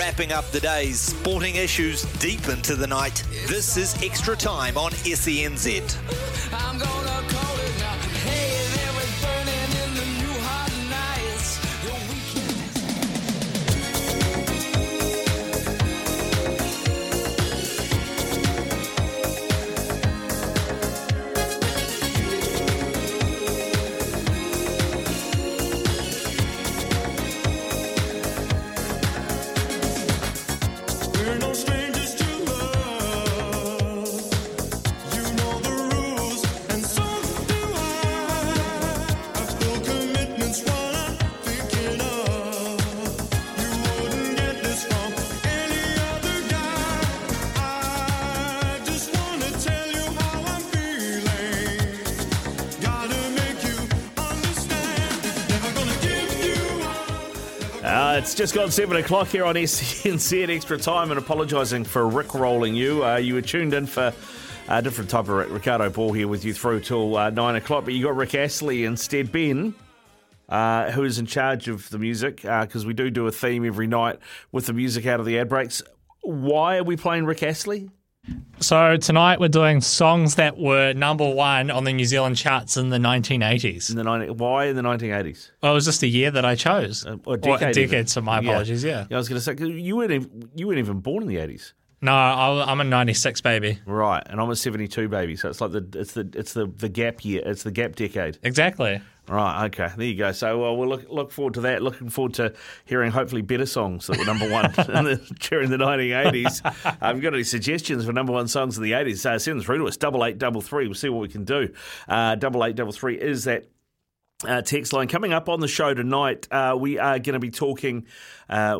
wrapping up the day's sporting issues deep into the night. This is Extra Time on SENZ. I'm gonna call it now. Hey, there was burning in the new hot nights. The weekend. We're no strangers to love. You know the rules, and so do I. I've still commitments while I'm thinking of. You wouldn't get this from any other guy. I just wanna tell you how I'm feeling. Gotta make you understand. Never gonna give you up. It's just gone 7 o'clock here on SENZ Extra Time, and apologising for Rick-rolling you. You were tuned in for a different type of Rick. Ricardo Ball here with you through till 9 o'clock, but you got Rick Astley instead, Ben, who is in charge of the music, because we do a theme every night with the music out of the ad breaks. Why are we playing Rick Astley? So tonight we're doing songs that were number one on the New Zealand charts in the 1980s. Why in the 1980s? Well, it was just the year that I chose. Or decade, so my apologies, I was going to say, 'cause you weren't even born in the 80s. No, I'm a 96 baby. Right, and I'm a 72 baby, so it's like the gap year, it's the gap decade. Exactly. Right, okay, there you go. So we'll look forward to that. Looking forward to hearing hopefully better songs that were number one during the 1980s. If you've got any suggestions for number one songs in the 80s, send them through to us, 8833. We'll see what we can do. 8833 is that text line. Coming up on the show tonight, we are going to be talking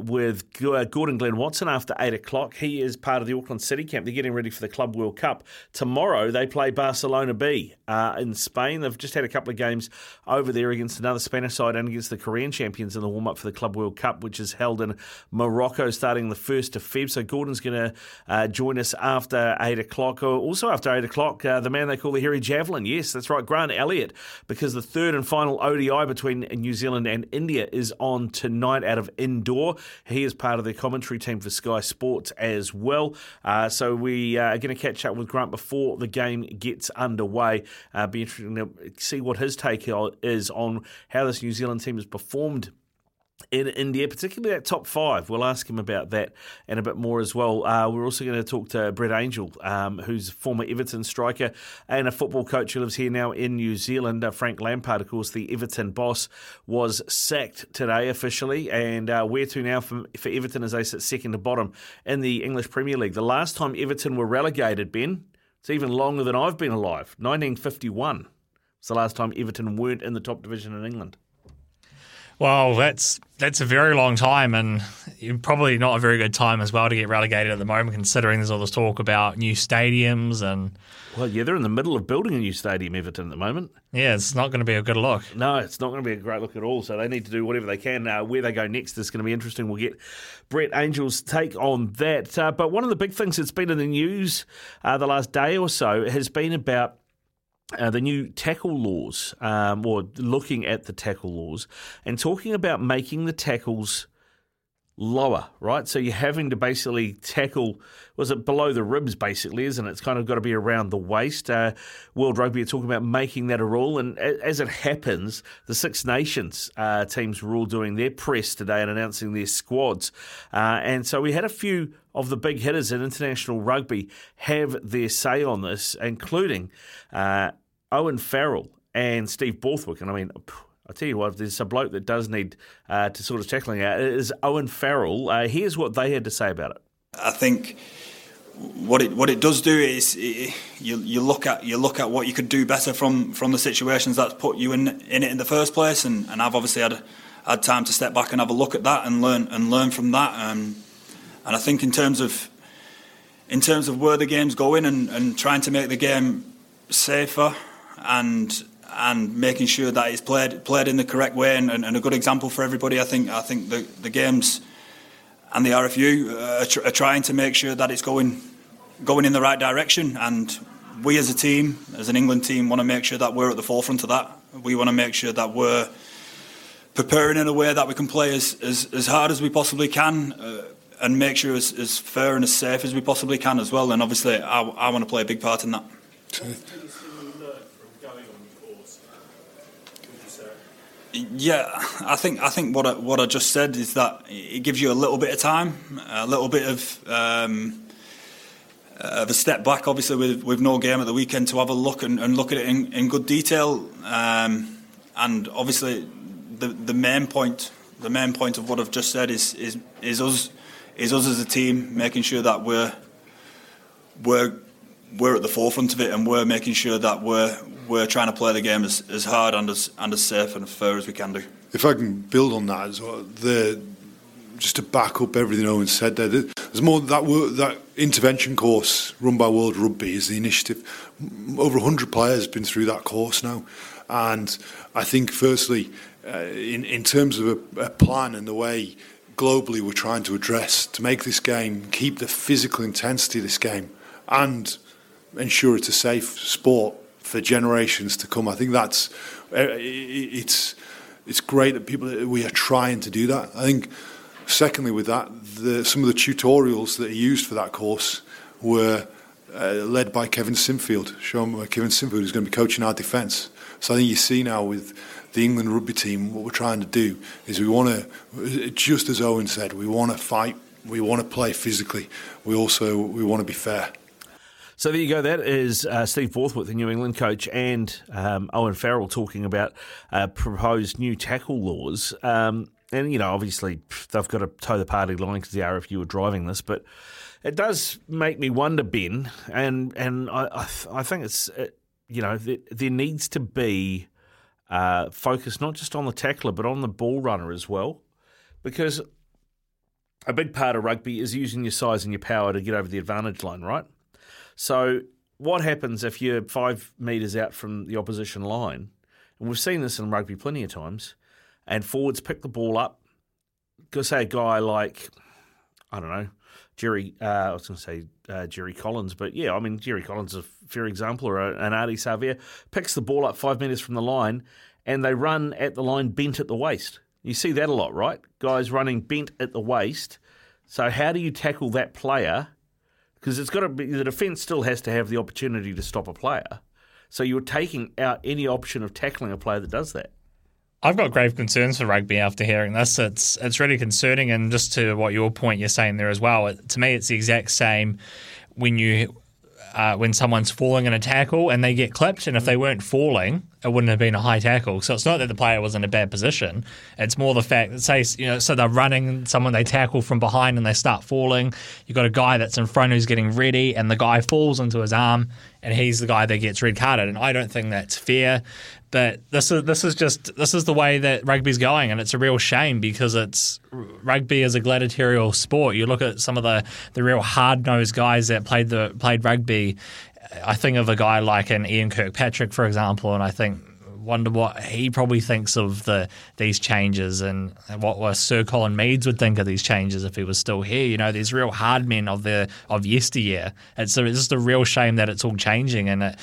with Gordon Glenn Watson after 8 o'clock. He is part of the Auckland City camp. They're getting ready for the Club World Cup. Tomorrow they play Barcelona B in Spain. They've just had a couple of games over there against another Spanish side and against the Korean champions in the warm-up for the Club World Cup, which is held in Morocco starting the 1st of Feb. So Gordon's going to join us after 8 o'clock. Also after 8 o'clock, the man they call the hairy javelin. Yes, that's right, Grant Elliott, because the third and final ODI between New Zealand and India is on tonight out of Indore. He is part of the commentary team for Sky Sports as well. So we are going to catch up with Grant before the game gets underway. Be interesting to see what his take is on how this New Zealand team has performed in India, particularly that top five. We'll ask him about that and a bit more as well. We're also going to talk to Brett Angel, who's a former Everton striker and a football coach who lives here now in New Zealand. Frank Lampard, of course, the Everton boss, was sacked today officially, and where to now for Everton as they sit second to bottom in the English Premier League. The last time Everton were relegated, Ben, it's even longer than I've been alive, 1951. It's the last time Everton weren't in the top division in England. Well, that's a very long time, and probably not a very good time as well to get relegated at the moment, considering there's all this talk about new stadiums and... Well, yeah, they're in the middle of building a new stadium, Everton, at the moment. Yeah, it's not going to be a good look. No, it's not going to be a great look at all, so they need to do whatever they can. Where they go next is going to be interesting. We'll get Brett Angel's take on that. But one of the big things that's been in the news the last day or so has been about the new tackle laws, or looking at the tackle laws, and talking about making the tackles lower, right? So you're having to basically tackle, was it below the ribs basically, isn't it? It's kind of got to be around the waist. World Rugby are talking about making that a rule, and as it happens, the Six Nations teams were all doing their press today and announcing their squads. And so we had a few of the big hitters in international rugby have their say on this, including Owen Farrell and Steve Borthwick. And I mean... I tell you what, if there's a bloke that does need to sort of tackling out, it is Owen Farrell. Here's what they had to say about it. I think what it does do is you look at what you could do better from the situations that's put you in it in the first place, and I've obviously had time to step back and have a look at that and learn from that, and I think in terms of where the game's going and trying to make the game safer and making sure that it's played in the correct way and a good example for everybody. I think the games and the RFU are trying to make sure that it's going in the right direction, and we as a team, as an England team, want to make sure that we're at the forefront of that. We want to make sure that we're preparing in a way that we can play as hard as we possibly can, and make sure it's as fair and as safe as we possibly can as well. And obviously, I want to play a big part in that. Yeah, I think what I just said is that it gives you a little bit of time, a little bit of a step back, obviously, with no game at the weekend to have a look and look at it in good detail. And obviously, the main point of what I've just said is us as a team making sure that we're at the forefront of it, and we're making sure that we're trying to play the game as hard and as safe and as fair as we can do. If I can build on that as well, just to back up everything Owen said there, there's more that intervention course run by World Rugby is the initiative. Over 100 players have been through that course now, and I think firstly, in terms of a plan and the way globally we're trying to address to make this game keep the physical intensity of this game and ensure it's a safe sport for generations to come. I think that's it's great that we are trying to do that. I think secondly, with that, some of the tutorials that are used for that course were led by Kevin Sinfield, shown by Kevin Sinfield, who's going to be coaching our defence. So I think you see now with the England rugby team, what we're trying to do is we want to, just as Owen said, we want to fight, we want to play physically, we want to be fair. So there you go. That is Steve Borthwick, the New England coach, and Owen Farrell talking about proposed new tackle laws. And, you know, obviously they've got to toe the party line because the RFU are driving this. But it does make me wonder, Ben, and I think it's, you know, there needs to be focus not just on the tackler but on the ball runner as well, because a big part of rugby is using your size and your power to get over the advantage line, right? So what happens if you're 5 metres out from the opposition line? And we've seen this in rugby plenty of times. And forwards pick the ball up. Go say a guy like, I don't know, Jerry Collins. But yeah, I mean, Jerry Collins is a fair example, or an Artie Savea. Picks the ball up 5 metres from the line and they run at the line bent at the waist. You see that a lot, right? Guys running bent at the waist. So how do you tackle that player? Because it's got to be, the defence still has to have the opportunity to stop a player. So you're taking out any option of tackling a player that does that. I've got grave concerns for rugby after hearing this. It's really concerning, and just to what your point you're saying there as well, to me it's the exact same when someone's falling in a tackle and they get clipped, and if they weren't falling, it wouldn't have been a high tackle. So it's not that the player was in a bad position. It's more the fact that, say, you know, so they're running, someone they tackle from behind and they start falling. You've got a guy that's in front who's getting ready, and the guy falls into his arm, and he's the guy that gets red carded. And I don't think that's fair. But this is the way that rugby's going, and it's a real shame because rugby is a gladiatorial sport. You look at some of the real hard nosed guys that played rugby. I think of a guy like an Ian Kirkpatrick, for example, and I wonder what he probably thinks of these changes, and what Sir Colin Meads would think of these changes if he was still here. You know, these real hard men of yesteryear. It's just a real shame that it's all changing, and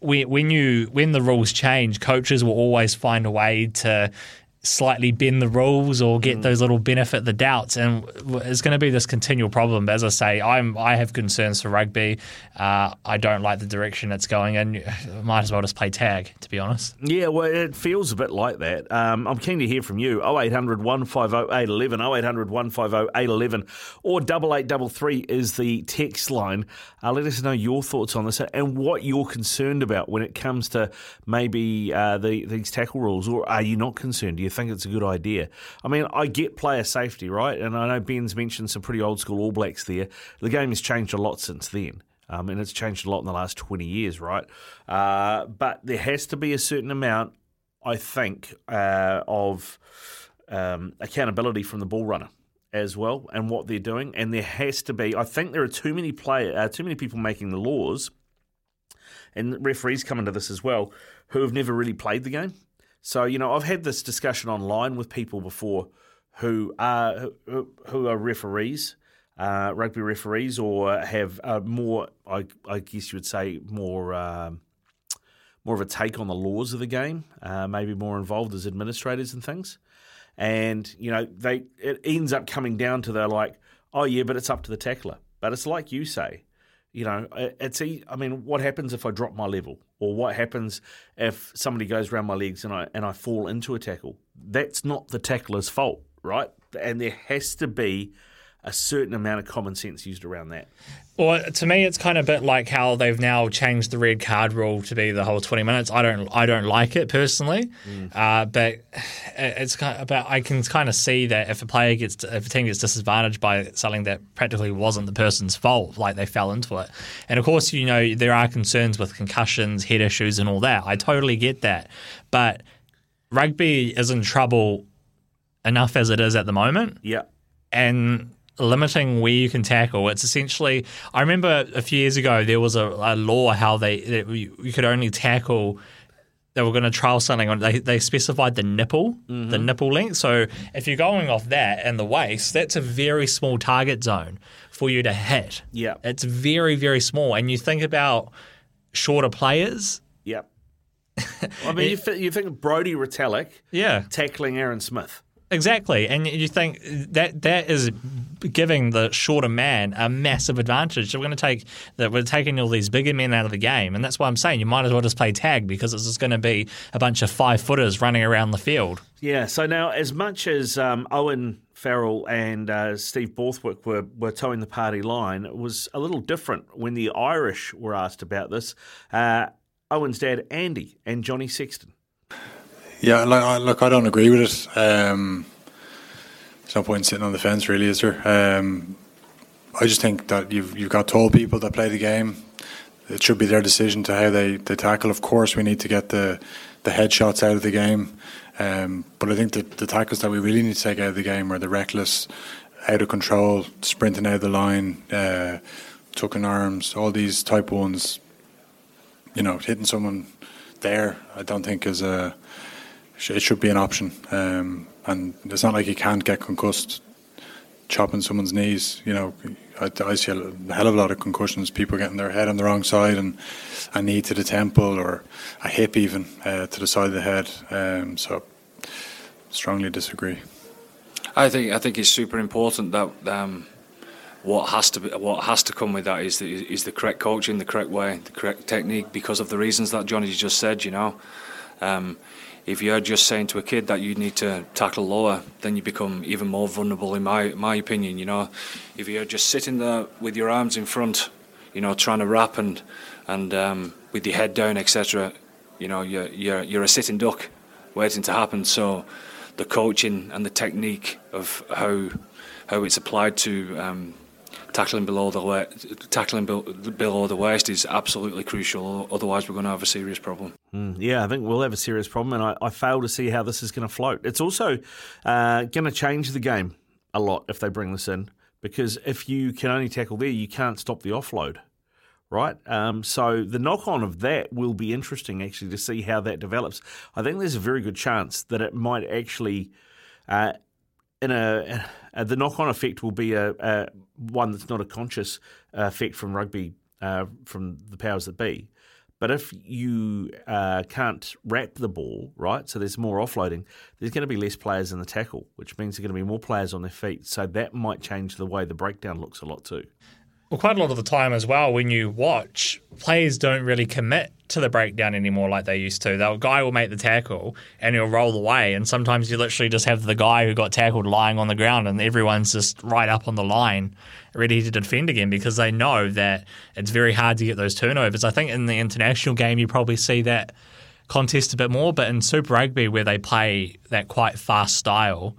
when the rules change, coaches will always find a way to slightly bend the rules or get those little benefit the doubts, and it's going to be this continual problem. But as I say, I have concerns for rugby. I don't like the direction it's going in. Might as well just play tag, to be honest. Yeah, well, it feels a bit like that. I'm keen to hear from you. 0800 150 811, 0800 150 811, or 8833 is the text line. Let us know your thoughts on this and what you're concerned about when it comes to maybe these tackle rules, or are you not concerned? Do you think it's a good idea? I mean, I get player safety, right? And I know Ben's mentioned some pretty old school All Blacks there. The game has changed a lot since then, and it's changed a lot in the last 20 years, right? But there has to be a certain amount, I think, of accountability from the ball runner as well, and what they're doing. And there has to be. I think there are too many people making the laws, and referees come into this as well, who have never really played the game. So, you know, I've had this discussion online with people before who are referees, rugby referees, or have more, I guess you would say, more of a take on the laws of the game, maybe more involved as administrators and things. And, you know, it ends up coming down to they're like, Oh, yeah, but it's up to the tackler. But it's like you say, you know, it's. I mean, what happens if I drop my level? Or what happens if somebody goes around my legs and I fall into a tackle? That's not the tackler's fault, right? And there has to be a certain amount of common sense used around that. Well, to me, it's kind of a bit like how they've now changed the red card rule to be the whole 20 minutes. I don't like it personally, but it's kind of about, I can kind of see that if a team gets disadvantaged by something that practically wasn't the person's fault, like they fell into it. And of course, you know, there are concerns with concussions, head issues and all that. I totally get that. But rugby is in trouble enough as it is at the moment. Yeah. And limiting where you can tackle. It's essentially, I remember a few years ago there was a law how you could only tackle, they were going to trial something on, they specified the nipple, the nipple length. So if you're going off that and the waist, that's a very small target zone for you to hit. Yeah. It's very, very small. And you think about shorter players. Yeah. I mean, you think of Brodie Retallick tackling Aaron Smith. Exactly, and you think that is giving the shorter man a massive advantage. So we're taking all these bigger men out of the game, and that's why I'm saying you might as well just play tag because it's just going to be a bunch of 5-footers running around the field. Yeah. So now, as much as Owen Farrell and Steve Borthwick were towing the party line, it was a little different when the Irish were asked about this. Owen's dad, Andy, and Johnny Sexton. Yeah, look, I don't agree with it. There's no point in sitting on the fence, really, is there? I just think that you've got tall people that play the game. It should be their decision to how they tackle. Of course, we need to get the headshots out of the game. But I think the tackles that we really need to take out of the game are the reckless, out of control, sprinting out of the line, tucking arms, all these type ones. You know, hitting someone there, I don't think is a... It should be an option, and it's not like you can't get concussed chopping someone's knees. You know, I see a hell of a lot of concussions, people getting their head on the wrong side and a knee to the temple or a hip even to the side of the head. So strongly disagree. I think it's super important that what has to come with that is the correct coaching, the correct way, the correct technique, because of the reasons that Johnny just said. You know. If you're just saying to a kid that you need to tackle lower, then you become even more vulnerable, in my opinion. You know, if you're just sitting there with your arms in front, you know, trying to wrap and with your head down, etc., you know, you're a sitting duck waiting to happen. So, the coaching and the technique of how it's applied to tackling below the waist is absolutely crucial. Otherwise, we're going to have a serious problem. Yeah, I think we'll have a serious problem, and I fail to see how this is going to float. It's also going to change the game a lot if they bring this in, because if you can only tackle there, you can't stop the offload, right? So the knock-on of that will be interesting, actually, to see how that develops. I think there's a very good chance that it might actually... the knock-on effect will be a one that's not a conscious effect from rugby, from the powers that be. But if you can't wrap the ball, right, so there's more offloading, there's going to be less players in the tackle, which means there's going to be more players on their feet. So that might change the way the breakdown looks a lot too. Well, quite a lot of the time as well, when you watch, players don't really commit to the breakdown anymore like they used to. The guy will make the tackle and he'll roll away, and sometimes you literally just have the guy who got tackled lying on the ground and everyone's just right up on the line ready to defend again because they know that it's very hard to get those turnovers. I think in the international game you probably see that contest a bit more, but in Super Rugby where they play that quite fast style,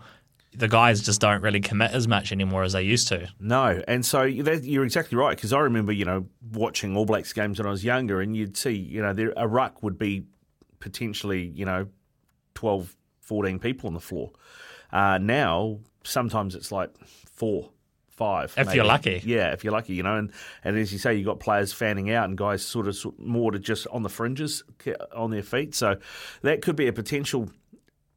the guys just don't really commit as much anymore as they used to. No, and so you're exactly right, because I remember, you know, watching All Blacks games when I was younger, and you'd see, you know, a ruck would be potentially, you know, 12, 14 people on the floor. Now, sometimes it's like 4, 5. If maybe. You're lucky. Yeah, if you're lucky, you know, and as you say, you've got players fanning out and guys sort of more to just on the fringes on their feet. So that could be a potential...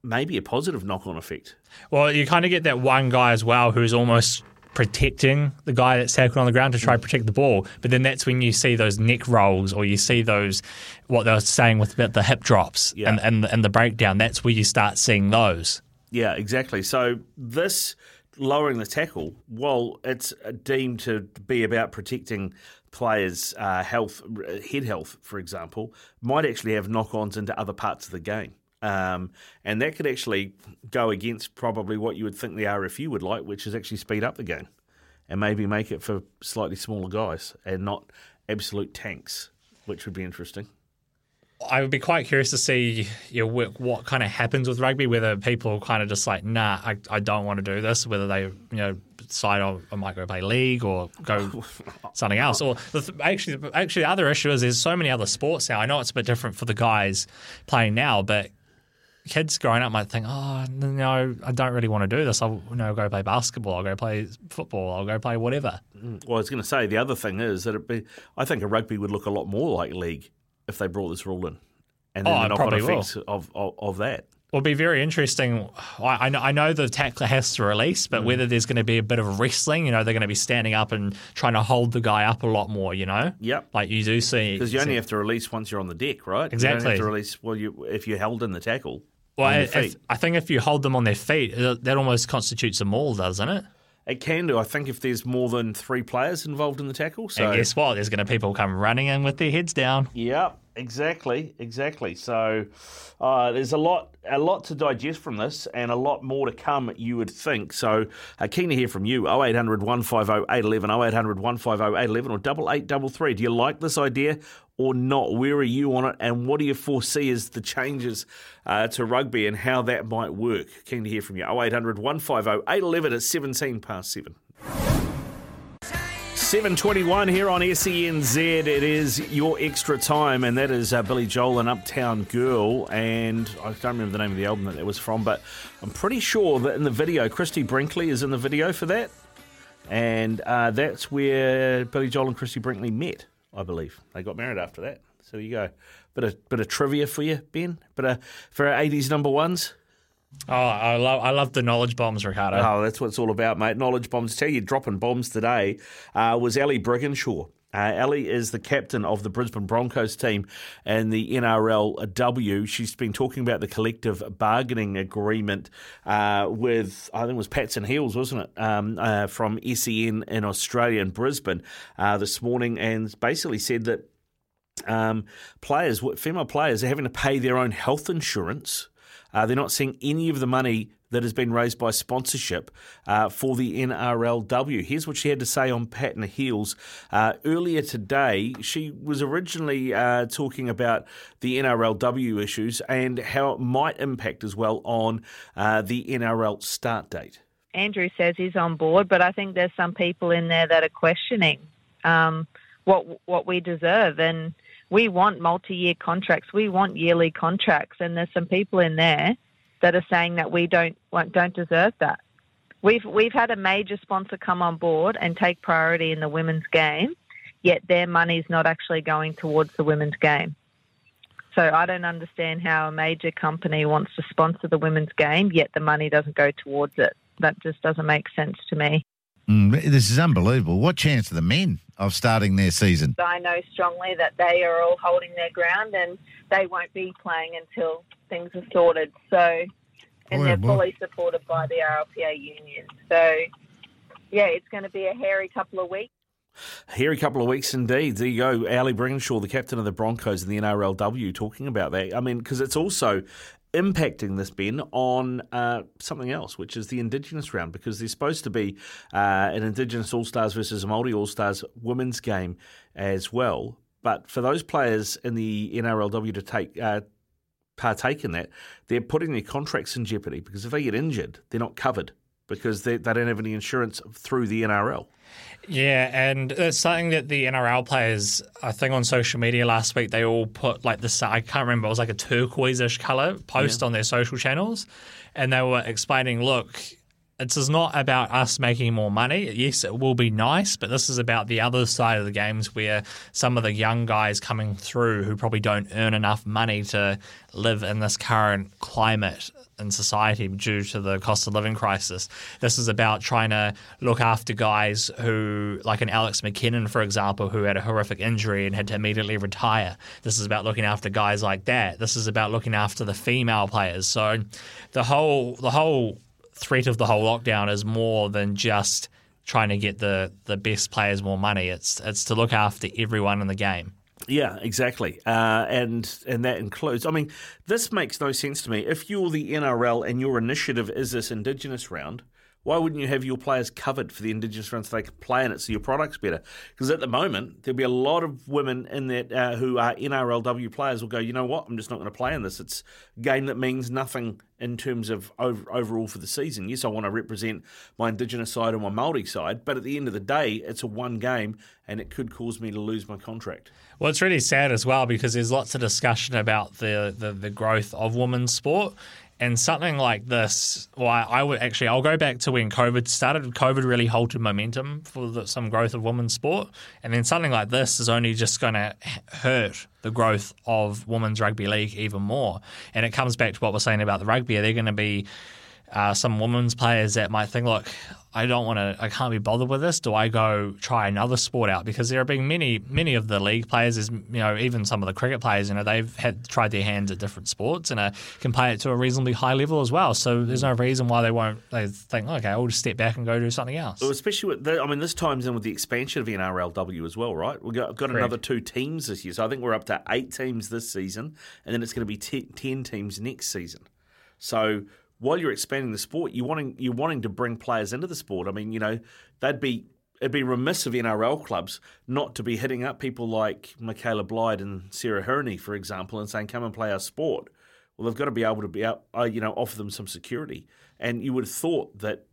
maybe a positive knock-on effect. Well, you kind of get that one guy as well who's almost protecting the guy that's tackled on the ground to try to protect the ball, but then that's when you see those neck rolls or you see those, what they were saying with about the hip drops and the breakdown. That's where you start seeing those. Yeah, exactly. So this lowering the tackle, while it's deemed to be about protecting players' health, head health, for example, might actually have knock-ons into other parts of the game. And that could actually go against probably what you would think the RFU would like, which is actually speed up the game and maybe make it for slightly smaller guys and not absolute tanks, which would be interesting. I would be quite curious to see what kind of happens with rugby, whether people kind of just like, nah, I don't want to do this, whether they decide I might go play league or go something else. Or actually, the other issue is there's so many other sports now. I know it's a bit different for the guys playing now, but kids growing up might think, oh, no, I don't really want to do this. I'll go play basketball. I'll go play football. I'll go play whatever. Well, I was going to say the other thing is that I think a rugby would look a lot more like league if they brought this rule in, and then the knock-on effects of that. It'll be very interesting. I know the tackler has to release, but whether there's going to be a bit of wrestling, they're going to be standing up and trying to hold the guy up a lot more, Yep. Like you do see. Because you only have to release once you're on the deck, right? Exactly. You don't have to release if you're held in the tackle. Well, I think if you hold them on their feet, that almost constitutes a maul, doesn't it? It can do, I think, if there's more than three players involved in the tackle. So. And guess what? There's going to people come running in with their heads down. Yep, exactly. So there's a lot to digest from this and a lot more to come, you would think. So keen to hear from you, 0800 150 811, 0800 150 811 or 8833. Do you like this idea or not? Where are you on it? And what do you foresee as the changes to rugby and how that might work? Keen to hear from you. 0800 150 811 at 7:17 past 7. 7:21 here on SENZ. It is your extra time, and that is Billy Joel and Uptown Girl. And I don't remember the name of the album that was from, but I'm pretty sure that in the video, Christy Brinkley is in the video for that. And that's where Billy Joel and Christy Brinkley met. I believe they got married after that. So there you go. Bit of trivia for you, Ben. For our 80s number ones. Oh, I love the knowledge bombs, Ricardo. Oh, that's what it's all about, mate. Knowledge bombs. Tell you, dropping bombs today was Ellie Brigginshaw. Ellie is the captain of the Brisbane Broncos team and the NRLW. She's been talking about the collective bargaining agreement with, I think it was Pats and Heels, wasn't it, from SEN in Australia and Brisbane this morning, and basically said that female players are having to pay their own health insurance. They're not seeing any of the money that has been raised by sponsorship for the NRLW. Here's what she had to say on Pat and Heels. Earlier today, she was originally talking about the NRLW issues and how it might impact as well on the NRL start date. Andrew says he's on board, but I think there's some people in there that are questioning what we deserve. And we want multi-year contracts. We want yearly contracts. And there's some people in there that are saying that we don't deserve that. We've had a major sponsor come on board and take priority in the women's game, yet their money's not actually going towards the women's game. So I don't understand how a major company wants to sponsor the women's game, yet the money doesn't go towards it. That just doesn't make sense to me. This is unbelievable. What chance are the men of starting their season? I know strongly that they are all holding their ground and they won't be playing until things are sorted. So, and they're fully supported by the RLPA union. So, yeah, it's going to be a hairy couple of weeks. Hairy couple of weeks indeed. There you go. Ellie Brigginshaw, the captain of the Broncos and the NRLW, talking about that. I mean, because it's also impacting this, Ben, on something else, which is the Indigenous round, because there's supposed to be an Indigenous All-Stars versus a Māori All-Stars women's game as well. But for those players in the NRLW to partake in that, they're putting their contracts in jeopardy because if they get injured, they're not covered because they don't have any insurance through the NRL. Yeah, and it's something that the NRL players, I think on social media last week, they all put like this, I can't remember, it was like a turquoise-ish colour post on their social channels, and they were explaining, look, this is not about us making more money. Yes, it will be nice, but this is about the other side of the games where some of the young guys coming through who probably don't earn enough money to live in this current climate in society due to the cost of living crisis. This is about trying to look after guys who, like an Alex McKinnon, for example, who had a horrific injury and had to immediately retire. This is about looking after guys like that. This is about looking after the female players. So the whole threat of the whole lockdown is more than just trying to get the best players more money. It's to look after everyone in the game. Yeah, exactly. And that includes, I mean, this makes no sense to me. If you're the NRL and your initiative is this Indigenous round, why wouldn't you have your players covered for the Indigenous round so they can play in it so your product's better? Because at the moment, there'll be a lot of women in that who are NRLW players will go, you know what, I'm just not going to play in this. It's a game that means nothing in terms of overall for the season. Yes, I want to represent my Indigenous side and my Māori side, but at the end of the day, it's a one game and it could cause me to lose my contract. Well, it's really sad as well because there's lots of discussion about the growth of women's sport. And something like this, well, I'll go back to when COVID started. COVID really halted momentum for some growth of women's sport. And then something like this is only just going to hurt the growth of women's rugby league even more. And it comes back to what we're saying about the rugby. Are there going to be some women's players that might think, look, I can't be bothered with this. Do I go try another sport out? Because there have been many of the league players, even some of the cricket players, they've tried their hands at different sports and can play it to a reasonably high level as well. So there's no reason why they think, okay, I'll just step back and go do something else. Well, especially this times in with the expansion of NRLW as well, right? We've got another 2 teams this year. So I think we're up to 8 teams this season, and then it's going to be 10 teams next season. So while you're expanding the sport, you're wanting to bring players into the sport. I mean, it'd be remiss of NRL clubs not to be hitting up people like Michaela Blyde and Sarah Hurney, for example, and saying, come and play our sport. Well, they've got to be able to offer them some security. And you would have thought that,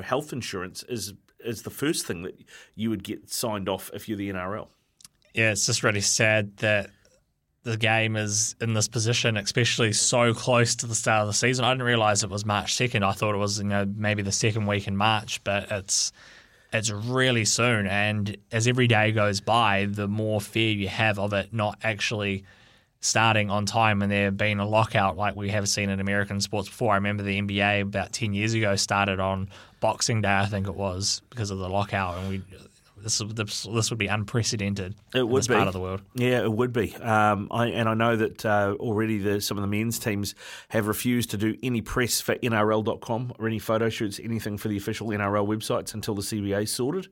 health insurance is the first thing that you would get signed off if you're the NRL. Yeah, it's just really sad that the game is in this position, especially so close to the start of the season. I didn't realise it was March 2nd. I thought it was, maybe the second week in March, but it's really soon. And as every day goes by, the more fear you have of it not actually starting on time and there being a lockout like we have seen in American sports before. I remember the NBA about 10 years ago started on Boxing Day, I think it was, because of the lockout, and this would be unprecedented in this part of the world. Yeah, it would be. I know that already some of the men's teams have refused to do any press for NRL.com or any photo shoots, anything for the official NRL websites until the CBA sorted,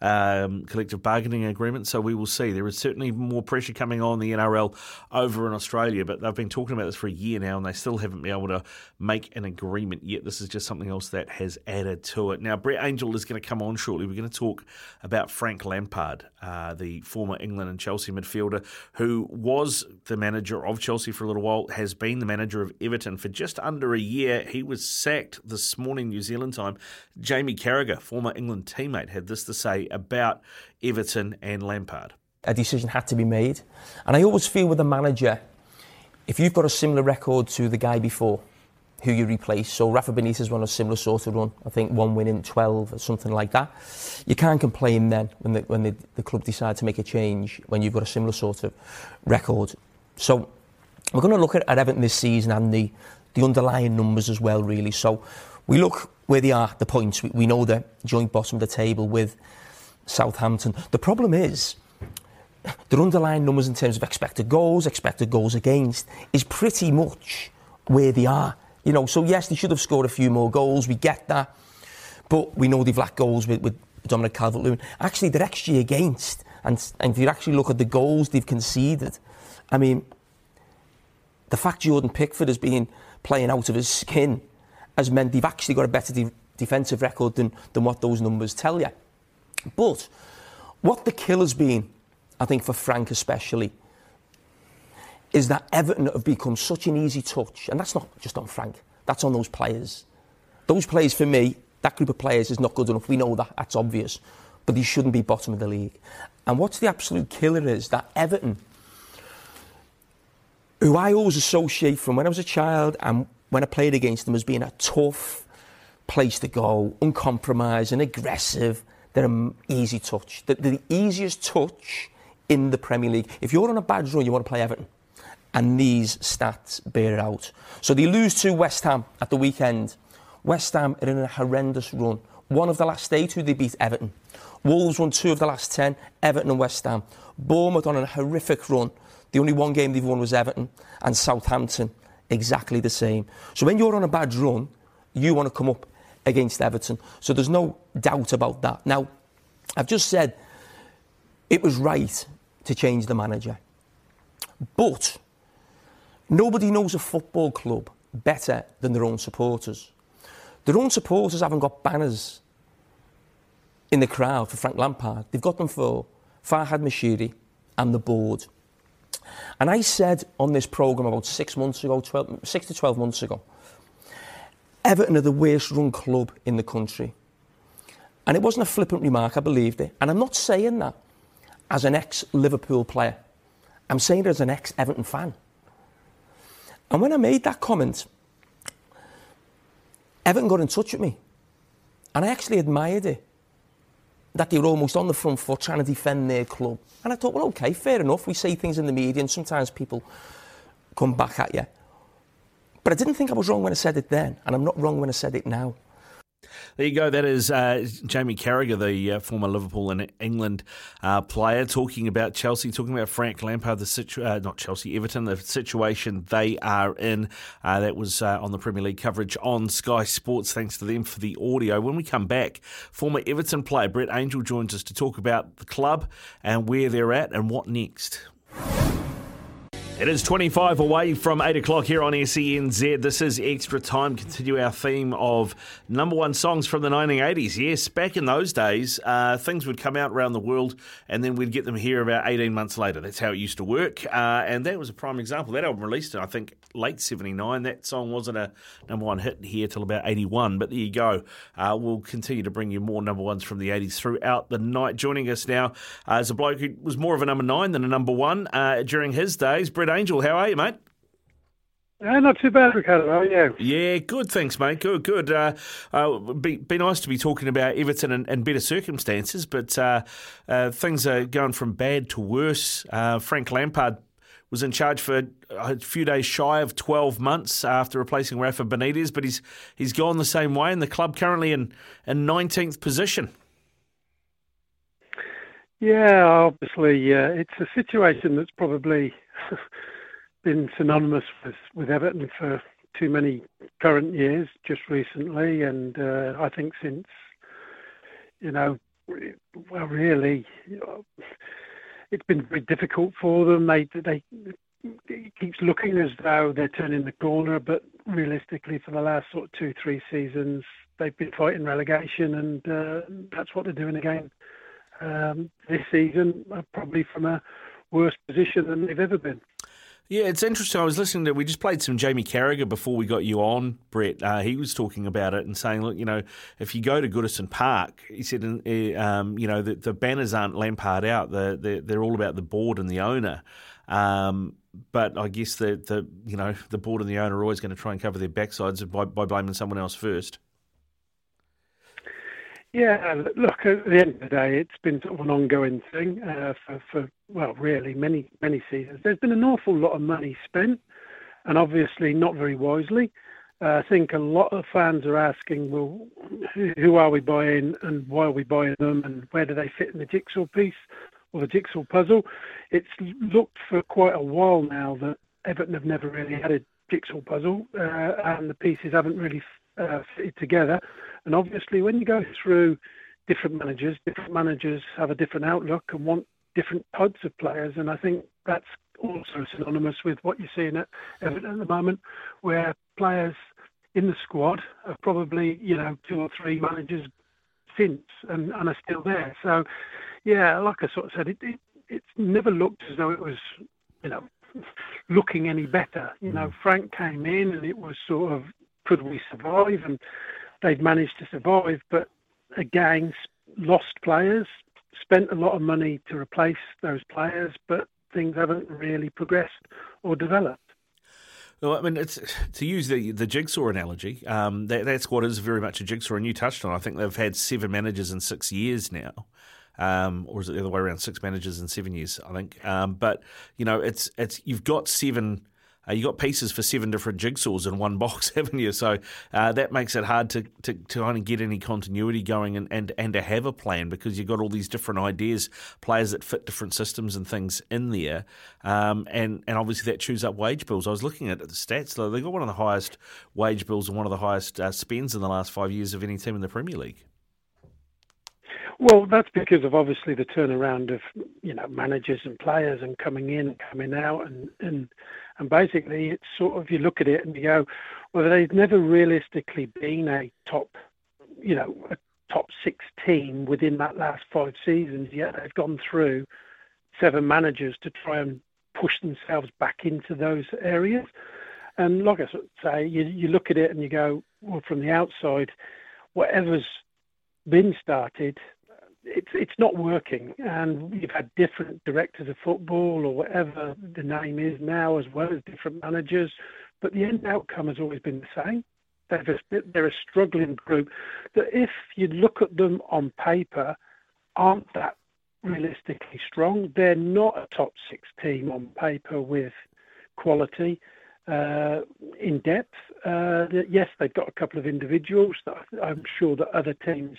collective bargaining agreement. So we will see. There is certainly more pressure coming on the NRL over in Australia, but they've been talking about this for a year now and they still haven't been able to make an agreement yet. This is just something else that has added to it. Now, Brett Angel is going to come on shortly. We're going to talk about Frank Lampard, the former England and Chelsea midfielder who was the manager of Chelsea for a little while, has been the manager of Everton for just under a year. He was sacked this morning, New Zealand time. Jamie Carragher, former England teammate, had this to say about Everton and Lampard. A decision had to be made. And I always feel with a manager, if you've got a similar record to the guy before, who you replace. So Rafa Benitez won a similar sort of run. I think 1 win in 12 or something like that. You can't complain then when the club decide to make a change when you've got a similar sort of record. So we're going to look at Everton this season and the underlying numbers as well, really. So we look where they are, the points. We know they're joint bottom of the table with Southampton. The problem is their underlying numbers in terms of expected goals against is pretty much where they are. So yes, they should have scored a few more goals. We get that. But we know they've lacked goals with Dominic Calvert-Lewin. Actually, they're XG against. And if you actually look at the goals they've conceded, I mean, the fact Jordan Pickford has been playing out of his skin has meant they've actually got a better defensive record than what those numbers tell you. But what the kill has been, I think for Frank especially, is that Everton have become such an easy touch. And that's not just on Frank. That's on those players. Those players, for me, that group of players is not good enough. We know that. That's obvious. But they shouldn't be bottom of the league. And what's the absolute killer is that Everton, who I always associate from when I was a child and when I played against them as being a tough place to go, uncompromising, aggressive, they're an easy touch. They're the easiest touch in the Premier League. If you're on a bad run, you want to play Everton. And these stats bear it out. So they lose to West Ham at the weekend. West Ham are in a horrendous run. One of the last 8 who they beat Everton. Wolves won 2 of the last 10, Everton and West Ham. Bournemouth on a horrific run. The only one game they've won was Everton, and Southampton exactly the same. So when you're on a bad run, you want to come up against Everton. So there's no doubt about that. Now, I've just said it was right to change the manager. But nobody knows a football club better than their own supporters. Their own supporters haven't got banners in the crowd for Frank Lampard. They've got them for Farhad Mashiri and the board. And I said on this programme about 6 months ago, 6 to 12 months ago, Everton are the worst run club in the country. And it wasn't a flippant remark, I believed it. And I'm not saying that as an ex-Liverpool player. I'm saying it as an ex-Everton fan. And when I made that comment, Everton got in touch with me. And I actually admired it, that they were almost on the front foot trying to defend their club. And I thought, well, OK, fair enough. We say things in the media and sometimes people come back at you. But I didn't think I was wrong when I said it then, and I'm not wrong when I said it now. There you go. That is Jamie Carragher, the former Liverpool and England player, talking about Chelsea, talking about Frank Lampard, Everton, the situation they are in. That was on the Premier League coverage on Sky Sports. Thanks to them for the audio. When we come back, former Everton player Brett Angel joins us to talk about the club and where they're at and what next. It is 25 away from 8 o'clock here on SENZ. This is Extra Time. Continue our theme of number one songs from the 1980s. Yes, back in those days, things would come out around the world and then we'd get them here about 18 months later. That's how it used to work. And that was a prime example. That album released in, I think, late 79. That song wasn't a number one hit here till about 81. But there you go. We'll continue to bring you more number ones from the 80s throughout the night. Joining us now is a bloke who was more of a number nine than a number one during his days, Brett Angel. How are you, mate? Yeah, not too bad, Ricardo. How are you? Yeah, good, thanks, mate. Good. Be nice to be talking about Everton and better circumstances, but things are going from bad to worse. Frank Lampard was in charge for a few days shy of 12 months after replacing Rafa Benitez, but he's gone the same way, and the club currently in 19th position. Yeah, obviously, it's a situation that's probably been synonymous with Everton for too many current years, just recently, and I think since, it's been very difficult for them. It keeps looking as though they're turning the corner, but realistically, for the last sort of 2-3 seasons, they've been fighting relegation, and that's what they're doing again this season, probably from a worse position than they've ever been. Yeah, it's interesting. I was listening we just played some Jamie Carragher before we got you on, Brett. He was talking about it and saying, look, if you go to Goodison Park, he said, the banners aren't Lampard out. They're all about the board and the owner. But I guess the board and the owner are always going to try and cover their backsides by blaming someone else first. Yeah, look, at the end of the day, it's been sort of an ongoing thing for many, many seasons. There's been an awful lot of money spent, and obviously not very wisely. I think a lot of fans are asking, well, who are we buying and why are we buying them and where do they fit in the jigsaw piece or the jigsaw puzzle? It's looked for quite a while now that Everton have never really had a jigsaw puzzle and the pieces haven't really fitted together. And obviously, when you go through different managers have a different outlook and want different types of players. And I think that's also synonymous with what you're seeing at Everton at the moment, where players in the squad are probably, 2 or 3 managers since and are still there. So, yeah, like I sort of said, it's never looked as though it was, looking any better. Frank came in and it was sort of, could we survive? And they've managed to survive, but again, lost players, spent a lot of money to replace those players, but things haven't really progressed or developed. Well, I mean, it's to use the jigsaw analogy, that squad is very much a jigsaw, and you touched on it. I think they've had 7 managers in 6 years now. Or is it the other way around? 6 managers in 7 years, I think. But, you've got 7 you got pieces for seven different jigsaws in one box, haven't you? So that makes it hard to kind of get any continuity going and to have a plan, because you've got all these different ideas, players that fit different systems and things in there. And obviously that chews up wage bills. I was looking at the stats. They got one of the highest wage bills and one of the highest spends in the last 5 years of any team in the Premier League. Well, that's because of obviously the turnaround of, you know, managers and players and coming in and coming out, and basically it's sort of, you look at it and you go, well, there's never realistically been a top six team within that last five seasons, yet they've gone through seven managers to try and push themselves back into those areas. And like I say, you look at it and you go, well, from the outside, whatever's been started, it's not working. And you've had different directors of football or whatever the name is now, as well as different managers, but the end outcome has always been the same. They're a struggling group that, if you look at them on paper, aren't that realistically strong. They're not a top six team on paper with quality in depth. Yes, they've got a couple of individuals that I'm sure that other teams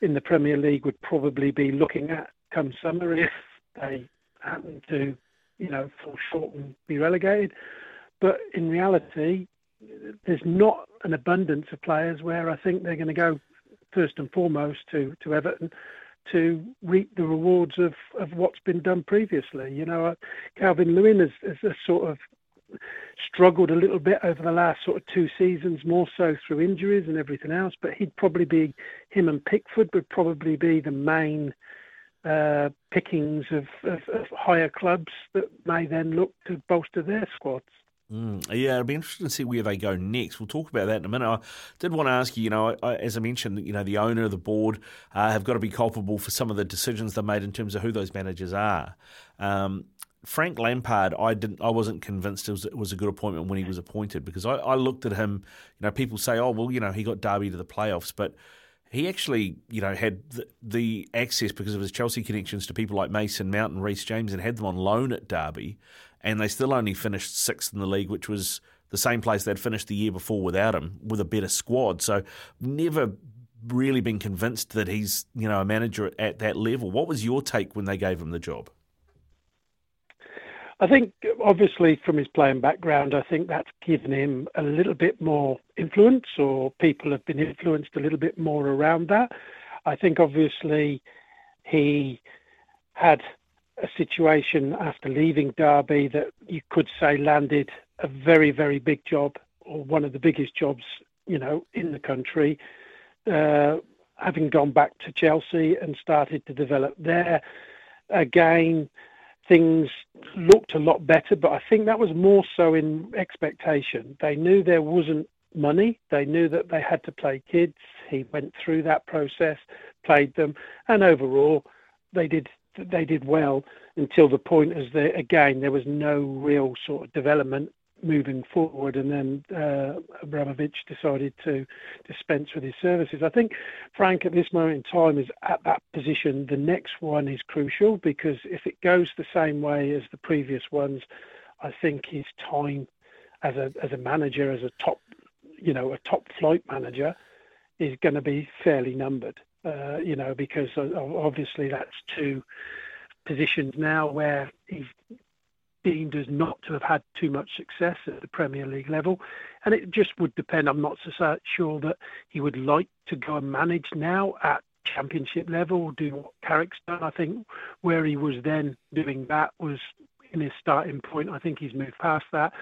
in the Premier League would probably be looking at come summer if they happen to, fall short and be relegated. But in reality, there's not an abundance of players where I think they're going to go first and foremost to Everton to reap the rewards of what's been done previously. Calvin Lewin has a sort of struggled a little bit over the last sort of two seasons, more so through injuries and everything else, but him and Pickford would probably be the main pickings of higher clubs that may then look to bolster their squads. Yeah, it'll be interesting to see where they go next. We'll talk about that in a minute. I did want to ask you, as I mentioned, the owner, the board have got to be culpable for some of the decisions they made in terms of who those managers are. Frank Lampard, I wasn't convinced it was a good appointment when he was appointed, because I looked at him. People say, oh, well, he got Derby to the playoffs, but he actually, had the access because of his Chelsea connections to people like Mason Mount and Reece James, and had them on loan at Derby, and they still only finished sixth in the league, which was the same place they'd finished the year before without him, with a better squad. So never really been convinced that he's, a manager at that level. What was your take when they gave him the job? I think, obviously, from his playing background, I think that's given him a little bit more influence, or people have been influenced a little bit more around that. I think, obviously, he had a situation after leaving Derby that you could say landed a very, very big job, or one of the biggest jobs, in the country, having gone back to Chelsea and started to develop there. Again, things looked a lot better, but I think that was more so in expectation. They knew there wasn't money. They knew that they had to play kids. He went through that process, played them, and overall they did well until the point as they, again, there was no real sort of development moving forward, and then Abramovich decided to dispense with his services. I think Frank at this moment in time is at that position. The next one is crucial, because if it goes the same way as the previous ones, I think his time as a manager, as a top, a top flight manager, is going to be fairly numbered. Because obviously that's two positions now where he's deemed as not to have had too much success at the Premier League level, and it just would depend. I'm not so sure that he would like to go and manage now at Championship level, do what Carrick's done. I think where he was then doing that was in his starting point. I think he's moved past that.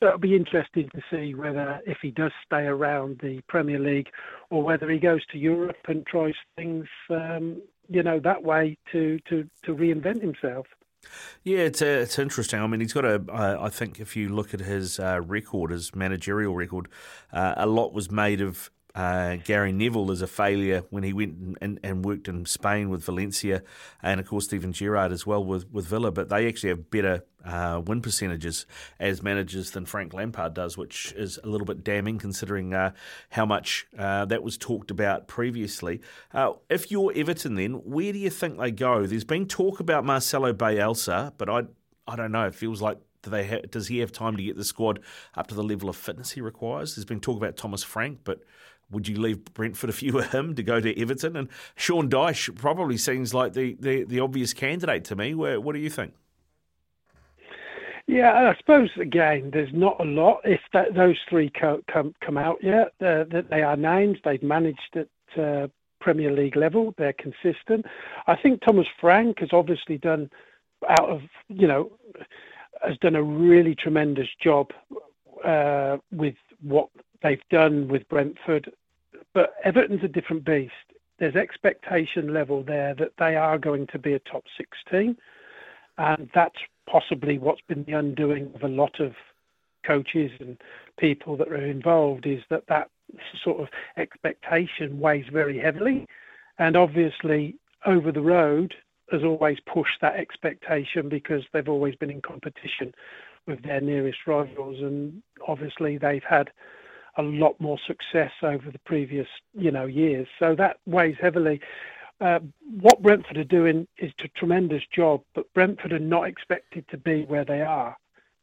So it'll be interesting to see whether, if he does stay around the Premier League, or whether he goes to Europe and tries things, that way to reinvent himself. Yeah, it's interesting. I mean, he's got I think if you look at his record, his managerial record, a lot was made of Gary Neville as a failure when he went and worked in Spain with Valencia, and of course Steven Gerrard as well with Villa, but they actually have better win percentages as managers than Frank Lampard does, which is a little bit damning considering how much that was talked about previously. If you're Everton then, where do you think they go? There's been talk about Marcelo Bielsa, but I don't know, it feels like Does he have time to get the squad up to the level of fitness he requires? There's been talk about Thomas Frank, but would you leave Brentford if you were him to go to Everton? And Sean Dyche probably seems like the obvious candidate to me. What do you think? Yeah, and I suppose, again, there's not a lot. If those three come out yet, they are names. They've managed at Premier League level. They're consistent. I think Thomas Frank has obviously done a really tremendous job with what they've done with Brentford. But Everton's a different beast. There's expectation level there that they are going to be a top six team. And that's possibly what's been the undoing of a lot of coaches and people that are involved, is that sort of expectation weighs very heavily. And obviously, over the road has always pushed that expectation because they've always been in competition with their nearest rivals. And obviously, they've had a lot more success over the previous, years. So that weighs heavily. What Brentford are doing is a tremendous job, but Brentford are not expected to be where they are.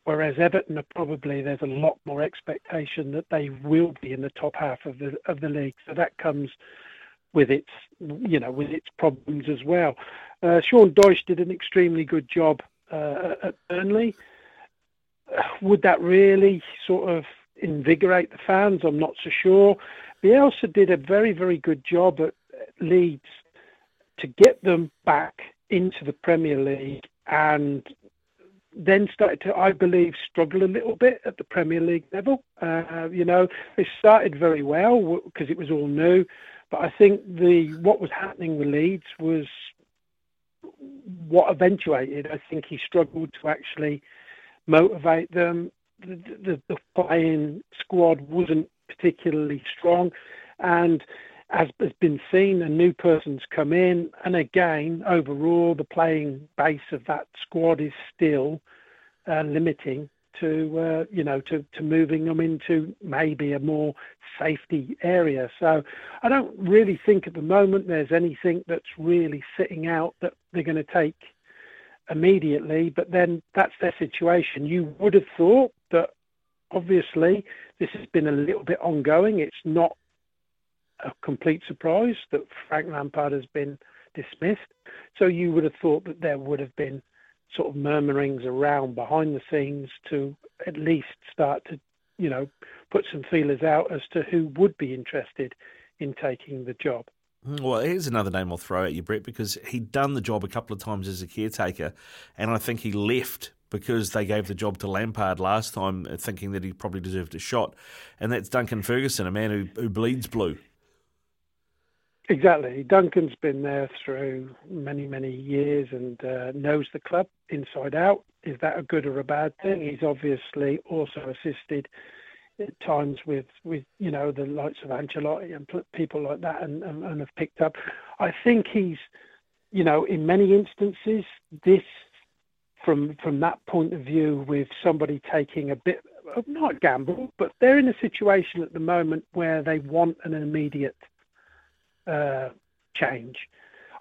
Whereas Everton are probably, there's a lot more expectation that they will be in the top half of the league. So that comes with its, with its problems as well. Sean Dyche did an extremely good job at Burnley. Would that really sort of invigorate the fans? I'm not so sure. Bielsa did a very, very good job at Leeds to get them back into the Premier League, and then started to, I believe, struggle a little bit at the Premier League level. They started very well because it was all new, but I think what was happening with Leeds was what eventuated. I think he struggled to actually motivate them. The playing squad wasn't particularly strong, and as has been seen, a new person's come in, and again, overall, the playing base of that squad is still limiting to moving them into maybe a more safety area. So I don't really think at the moment there's anything that's really sitting out that they're going to take immediately, but then that's their situation. You would have thought that obviously this has been a little bit ongoing. It's not a complete surprise that Frank Lampard has been dismissed. So you would have thought that there would have been sort of murmurings around behind the scenes to at least start to, put some feelers out as to who would be interested in taking the job. Well, here's another name I'll throw at you, Brett, because he'd done the job a couple of times as a caretaker, and I think he left because they gave the job to Lampard last time, thinking that he probably deserved a shot. And that's Duncan Ferguson, a man who bleeds blue. Exactly. Duncan's been there through many, many years and knows the club inside out. Is that a good or a bad thing? He's obviously also assisted at times with the likes of Ancelotti and people like that and have picked up. I think he's, in many instances, this from that point of view with somebody taking a bit, not a gamble, but they're in a situation at the moment where they want an immediate change.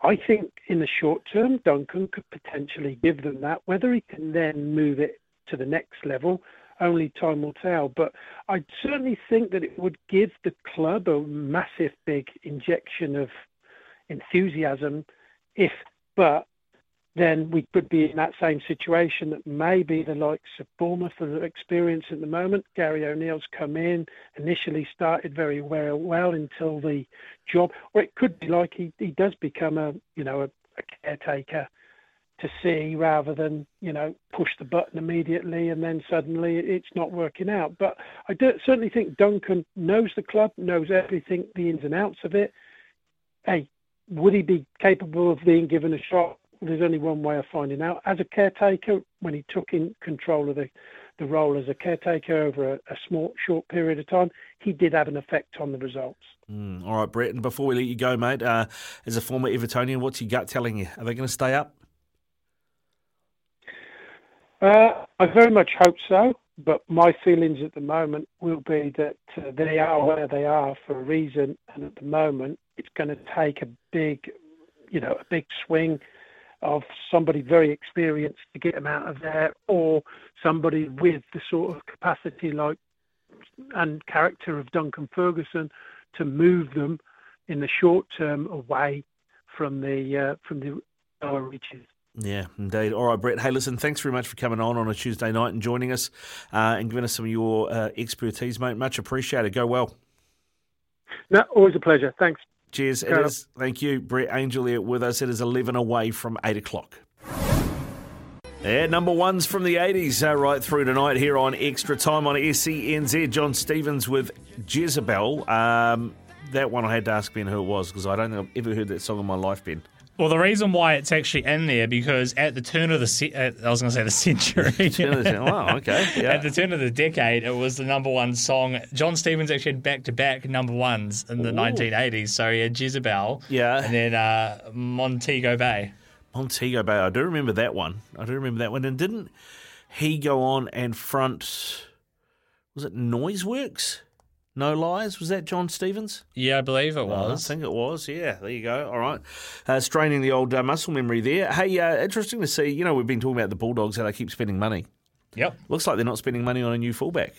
I think in the short term, Duncan could potentially give them that. Whether he can then move it to the next level, only time will tell. But I certainly think that it would give the club a massive, big injection of enthusiasm. But then we could be in that same situation that maybe the likes of Bournemouth are experiencing at the moment. Gary O'Neill's come in, initially started very well until the job, or it could be like he does become a caretaker to see rather than, push the button immediately and then suddenly it's not working out. But I certainly think Duncan knows the club, knows everything, the ins and outs of it. Hey, would he be capable of being given a shot? There's only one way of finding out. As a caretaker, when he took in control of the role as a caretaker over a small, short period of time, he did have an effect on the results. All right, Brett, and before we let you go, mate, as a former Evertonian, what's your gut telling you? Are they going to stay up? I very much hope so, but my feelings at the moment will be that they are where they are for a reason, and at the moment it's going to take a big swing of somebody very experienced to get them out of there, or somebody with the sort of capacity like and character of Duncan Ferguson to move them in the short term away from the lower reaches. Yeah, indeed. All right, Brett. Hey, listen, thanks very much for coming on a Tuesday night and joining us and giving us some of your expertise, mate. Much appreciated. Go well. No, always a pleasure. Thanks. Cheers. It is. Thank you. Brett Angel here with us. It is 11 away from 8 o'clock. Yeah, number ones from the 80s right through tonight here on Extra Time on SENZ. John Stevens with Jezebel. That one I had to ask Ben who it was because I don't think I've ever heard that song in my life, Ben. Well, the reason why it's actually in there because at the turn of the century. Wow, okay. Yeah. At the turn of the decade, it was the number one song. John Stevens actually had back-to-back number ones in the 1980s. So he had Jezebel. Yeah. And then Montego Bay. Montego Bay. I do remember that one. And didn't he go on and front, was it Noiseworks? No Lies, was that John Stevens? Yeah, I believe it was. I think it was, yeah. There you go. All right. Straining the old muscle memory there. Hey, interesting to see, you know, we've been talking about the Bulldogs, how they keep spending money. Yep. Looks like they're not spending money on a new fullback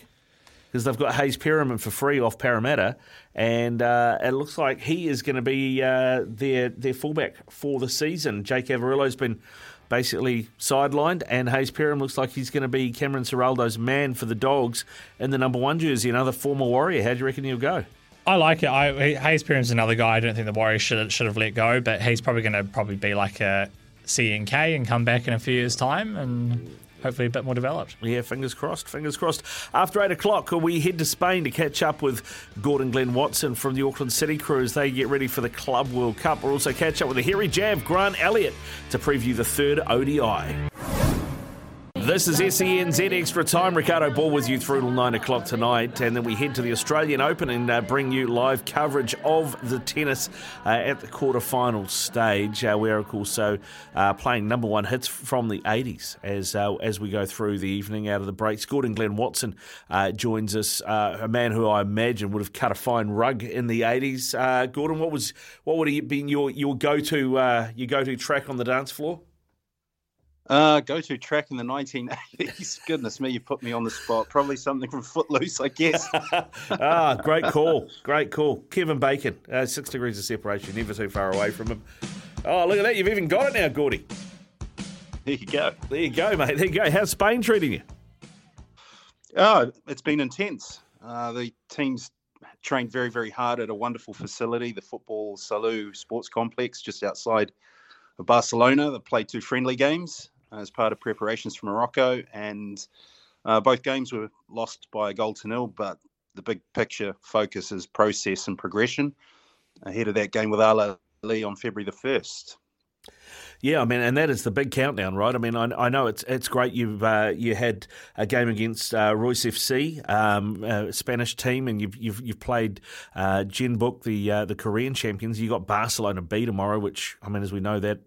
because they've got Hayes Perriman for free off Parramatta, and it looks like he is going to be their fullback for the season. Jake Averillo's been basically sidelined, and Hayes Perriman looks like he's going to be Cameron Serraldo's man for the Dogs in the number one jersey, another former Warrior. How do you reckon he'll go? I like it. Hayes Perriman's another guy I don't think the Warriors should have let go, but he's probably going to be like a CNK and come back in a few years' time and hopefully a bit more developed. Yeah, fingers crossed. After 8 o'clock, we head to Spain to catch up with Gordon Glenn Watson from the Auckland City crew as they get ready for the Club World Cup. We'll also catch up with the hairy jab, Grant Elliott, to preview the third ODI. This is SENZ Extra Time. Ricardo Ball with you through till 9 o'clock tonight, and then we head to the Australian Open and bring you live coverage of the tennis at the quarterfinal stage. We're, of course, playing number one hits from the 80s as we go through the evening out of the breaks. Gordon Glenn Watson joins us, a man who I imagine would have cut a fine rug in the 80s. Gordon, what would have been your go-to track on the dance floor? Go-to track in the 1980s. Goodness me, you put me on the spot. Probably something from Footloose, I guess. Great call. Kevin Bacon, 6 degrees of separation, never too far away from him. Oh, look at that. You've even got it now, Gordy. There you go, mate. There you go. How's Spain treating you? Oh, it's been intense. The team's trained very, very hard at a wonderful facility, the Football Salou Sports Complex, just outside of Barcelona. They played two friendly games as part of preparations for Morocco, and both games were lost by a goal to nil, but the big picture focus is process and progression ahead of that game with Al Ahly on February the 1st. Yeah, I mean, and that is the big countdown, right? I mean, I know it's great you've you had a game against Royce FC, a Spanish team, and you've played Jeonbuk, the Korean champions. You got Barcelona B tomorrow, which, I mean, as we know, that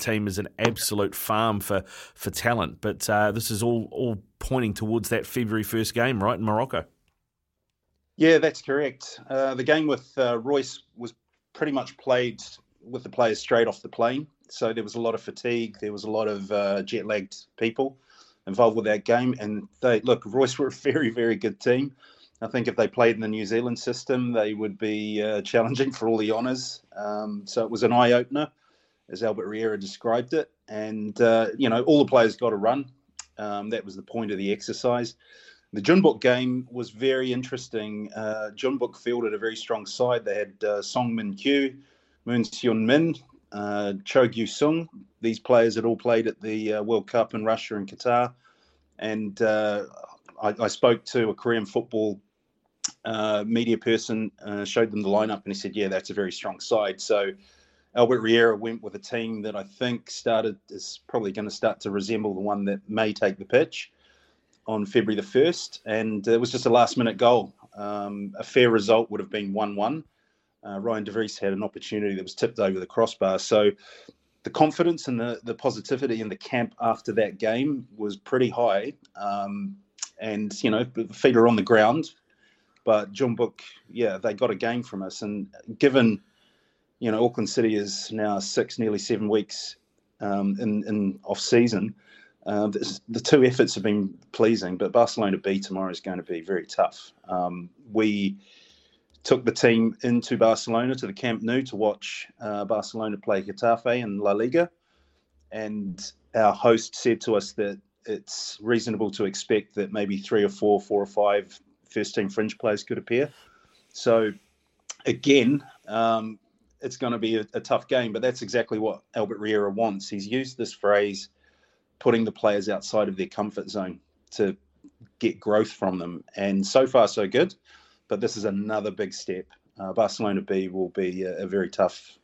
team is an absolute farm for talent. But this is all pointing towards that February 1st game, right, in Morocco? Yeah, that's correct. The game with Royce was pretty much played with the players straight off the plane. So there was a lot of fatigue. There was a lot of jet-lagged people involved with that game. And Royce were a very, very good team. I think if they played in the New Zealand system, they would be challenging for all the honours. So it was an eye-opener, as Albert Riera described it. And, all the players got a run. That was the point of the exercise. The Jeonbuk game was very interesting. Jeonbuk fielded a very strong side. They had Songmin Kyu, Moon Seon Min, Cho Gyu-sung. These players had all played at the World Cup in Russia and Qatar. And I spoke to a Korean football media person, showed them the lineup, and he said, yeah, that's a very strong side. So Albert Riera went with a team that I think is probably going to start to resemble the one that may take the pitch on February the 1st. And it was just a last-minute goal. A fair result would have been 1-1. Ryan De Vries had an opportunity that was tipped over the crossbar. So the confidence and the positivity in the camp after that game was pretty high. And, you know, the feet are on the ground. But Jeonbuk, yeah, they got a game from us. And given, you know, Auckland City is now nearly 7 weeks in off season. The two efforts have been pleasing, but Barcelona B tomorrow is going to be very tough. We took the team into Barcelona, to the Camp Nou, to watch Barcelona play Getafe in La Liga. And our host said to us that it's reasonable to expect that maybe four or five first-team fringe players could appear. So, again, it's going to be a tough game, but that's exactly what Albert Riera wants. He's used this phrase, putting the players outside of their comfort zone to get growth from them. And so far, so good. But this is another big step. Barcelona B will be a very tough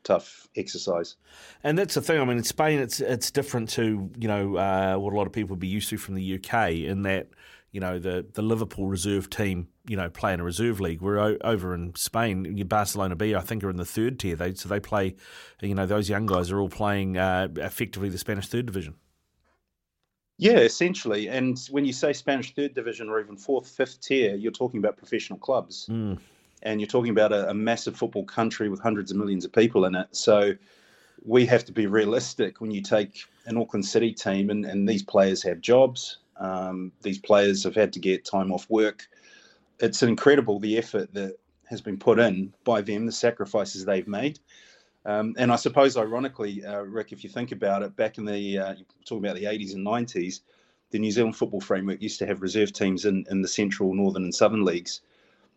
exercise. And that's the thing. I mean, in Spain, it's different to, you know, what a lot of people would be used to from the UK, in that, you know, the Liverpool reserve team, you know, play in a reserve league. We're over in Spain. Barcelona B, I think, are in the third tier. So they play, you know, those young guys are all playing effectively the Spanish third division. Yeah, essentially. And when you say Spanish third division or even fourth, fifth tier, you're talking about professional clubs. Mm. And you're talking about a massive football country with hundreds of millions of people in it. So we have to be realistic when you take an Auckland City team, and these players have jobs. These players have had to get time off work. It's incredible the effort that has been put in by them, the sacrifices they've made. And I suppose, ironically, Rick, if you think about it, back in the talking about the 80s and 90s, the New Zealand football framework used to have reserve teams in the central, northern and southern leagues,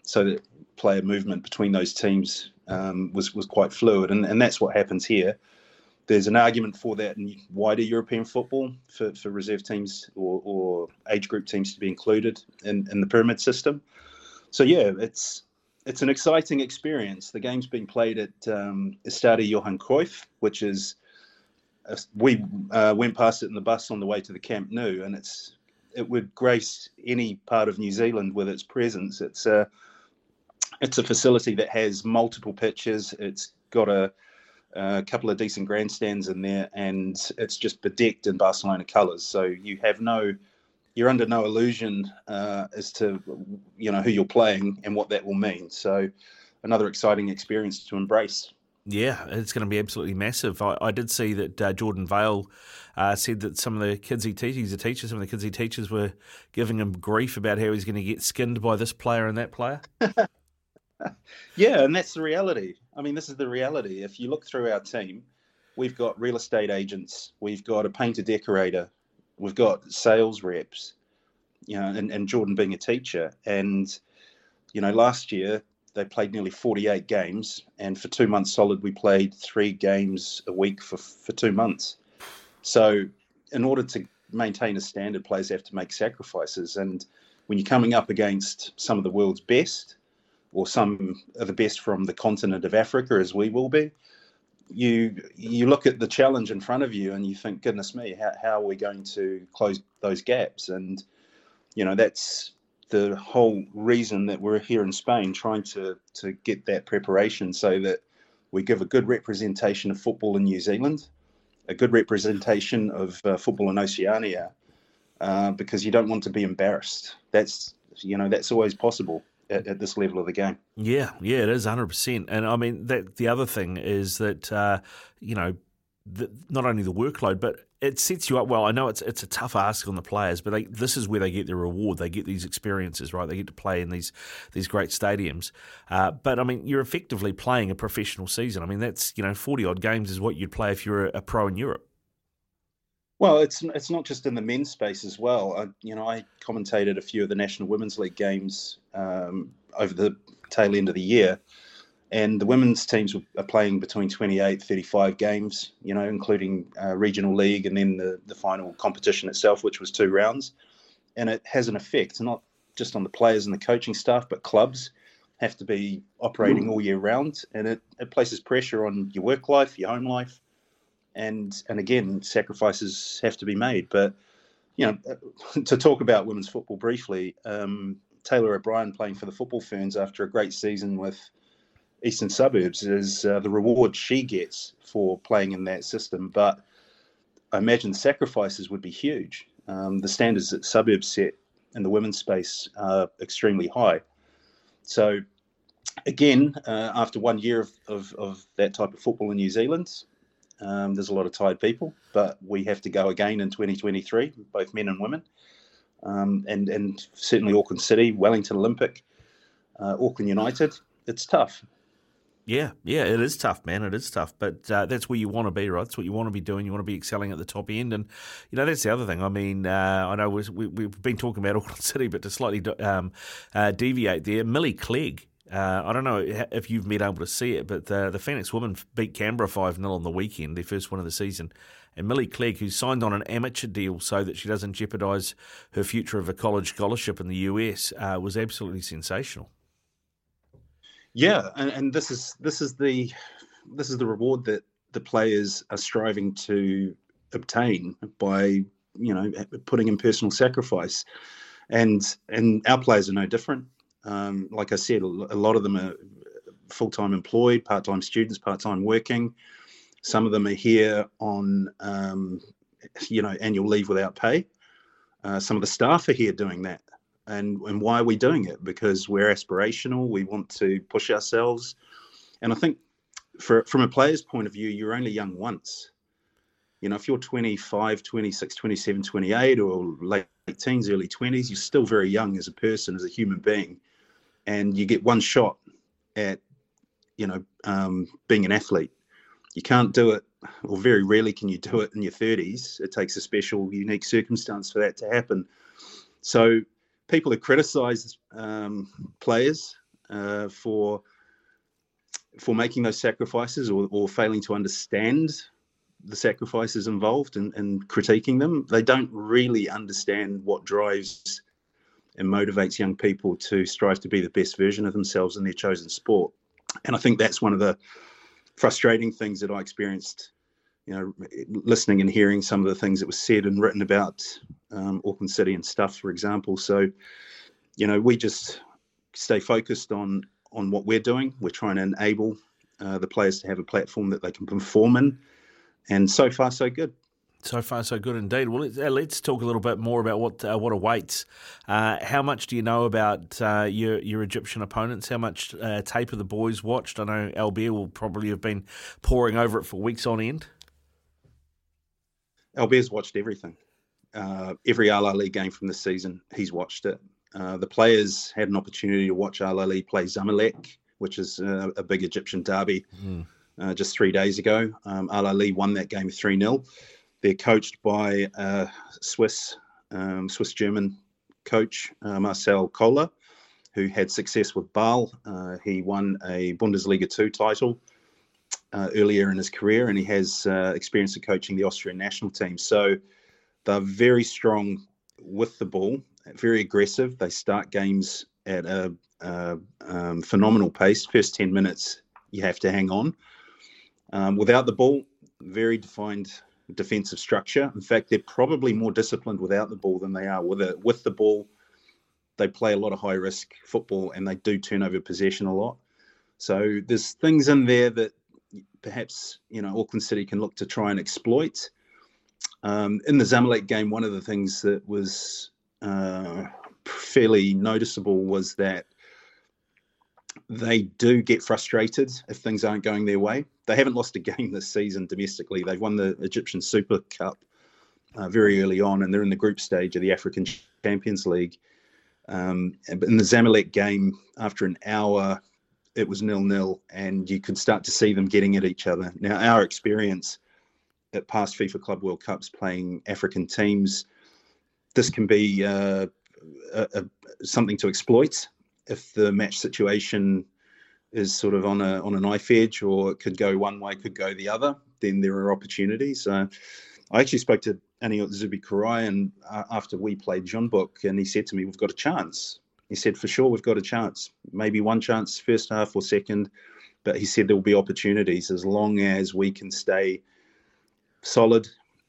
so that player movement between those teams was quite fluid. And that's what happens here. There's an argument for that in wider European football for reserve teams or age group teams to be included in the pyramid system. So, yeah, it's an exciting experience. The game's been played at Estadio Johan Cruyff, which is, we went past it in the bus on the way to the Camp Nou, and it would grace any part of New Zealand with its presence. It's a facility that has multiple pitches. It's got a couple of decent grandstands in there, and it's just bedecked in Barcelona colours. So you're under no illusion as to, you know, who you're playing and what that will mean. So another exciting experience to embrace. Yeah, it's going to be absolutely massive. I did see that Jordan Vale said that some of the kids he teaches, he's a teacher, some of the kids he teaches were giving him grief about how he's going to get skinned by this player and that player. Yeah, and that's the reality. I mean, this is the reality. If you look through our team, we've got real estate agents, we've got a painter-decorator, we've got sales reps, you know, and Jordan being a teacher. And, you know, last year they played nearly 48 games, and for 2 months solid we played 3 games a week for 2 months. So in order to maintain a standard, players have to make sacrifices. And when you're coming up against some of the world's best, or some of the best from the continent of Africa, as we will be, you look at the challenge in front of you and you think, goodness me, how are we going to close those gaps? And, you know, that's the whole reason that we're here in Spain, trying to get that preparation so that we give a good representation of football in New Zealand, a good representation of football in Oceania, because you don't want to be embarrassed. That's, you know, that's always possible at this level of the game. Yeah, it is 100%. And I mean, that the other thing is that, you know, not only the workload, but it sets you up well. I know it's a tough ask on the players, but this is where they get their reward. They get these experiences, right? They get to play in these great stadiums. But, I mean, you're effectively playing a professional season. I mean, that's, you know, 40-odd games is what you'd play if you're a pro in Europe. Well, it's not just in the men's space as well. I commentated a few of the National Women's League games over the tail end of the year, and the women's teams are playing between 28, 35 games, you know, including regional league and then the final competition itself, which was 2 rounds. And it has an effect, not just on the players and the coaching staff, but clubs have to be operating all year round, and it places pressure on your work life, your home life. And again, sacrifices have to be made. But, you know, to talk about women's football briefly, Taylor O'Brien playing for the Football Ferns after a great season with Eastern Suburbs is the reward she gets for playing in that system. But I imagine sacrifices would be huge. The standards that Suburbs set in the women's space are extremely high. So, again, after 1 year of that type of football in New Zealand, There's a lot of tired people, but we have to go again in 2023, both men and women. And certainly Auckland City, Wellington Olympic, Auckland United, it's tough. Yeah, it is tough, man. It is tough. But that's where you want to be, right? That's what you want to be doing. You want to be excelling at the top end. And, you know, that's the other thing. I mean, I know we've been talking about Auckland City, but to slightly deviate there, Millie Clegg. I don't know if you've been able to see it, but the Phoenix women beat Canberra 5-0 on the weekend, their first win of the season. And Millie Clegg, who signed on an amateur deal so that she doesn't jeopardise her future of a college scholarship in the US, was absolutely sensational. Yeah, and this is the reward that the players are striving to obtain by, you know, putting in personal sacrifice, and our players are no different. Like I said, a lot of them are full-time employed, part-time students, part-time working. Some of them are here on, annual leave without pay. Some of the staff are here doing that. And why are we doing it? Because we're aspirational. We want to push ourselves. And I think from a player's point of view, you're only young once. You know, if you're 25, 26, 27, 28, or late teens, early 20s, you're still very young as a person, as a human being. And you get one shot at, being an athlete. You can't do it, or very rarely can you do it in your 30s. It takes a special, unique circumstance for that to happen. So people have criticised players for making those sacrifices or failing to understand the sacrifices involved and critiquing them. They don't really understand what drives and motivates young people to strive to be the best version of themselves in their chosen sport. And I think that's one of the frustrating things that I experienced, listening and hearing some of the things that was said and written about Auckland City and stuff, for example. So, we just stay focused on what we're doing. We're trying to enable the players to have a platform that they can perform in. And so far, so good. So far, so good indeed. Well, let's talk a little bit more about what awaits. How much do you know about your Egyptian opponents? How much tape have the boys watched? I know Albert will probably have been poring over it for weeks on end. Albert's watched everything. Every Al Ahly game from this season, he's watched it. The players had an opportunity to watch Al Ahly play Zamalek, which is a big Egyptian derby. Mm. Just 3 days ago. Al Ahly won that game 3-0. They're coached by a Swiss-German coach, Marcel Kohler, who had success with Basel. He won a Bundesliga 2 title earlier in his career, and he has experience of coaching the Austrian national team. So they're very strong with the ball, very aggressive. They start games at a phenomenal pace. First 10 minutes, you have to hang on. Without the ball, very defined defensive structure. In fact, they're probably more disciplined without the ball than they are with it. With the ball, they play a lot of high-risk football, and they do turn over possession a lot. So there's things in there that perhaps, Auckland City can look to try and exploit. In the Zamalek game, one of the things that was fairly noticeable was that they do get frustrated if things aren't going their way. They haven't lost a game this season domestically. They've won the Egyptian Super Cup very early on, and they're in the group stage of the African Champions League. But in the Zamalek game, after an hour, it was 0-0, and you could start to see them getting at each other. Now, our experience at past FIFA Club World Cups playing African teams, this can be something to exploit. If the match situation is sort of on a knife edge, or it could go one way, could go the other, then there are opportunities. I actually spoke to Aniot Zubi-Karai and after we played Jeonbuk, and he said to me, we've got a chance. He said, for sure, we've got a chance. Maybe one chance, first half or second. But he said there will be opportunities as long as we can stay solid,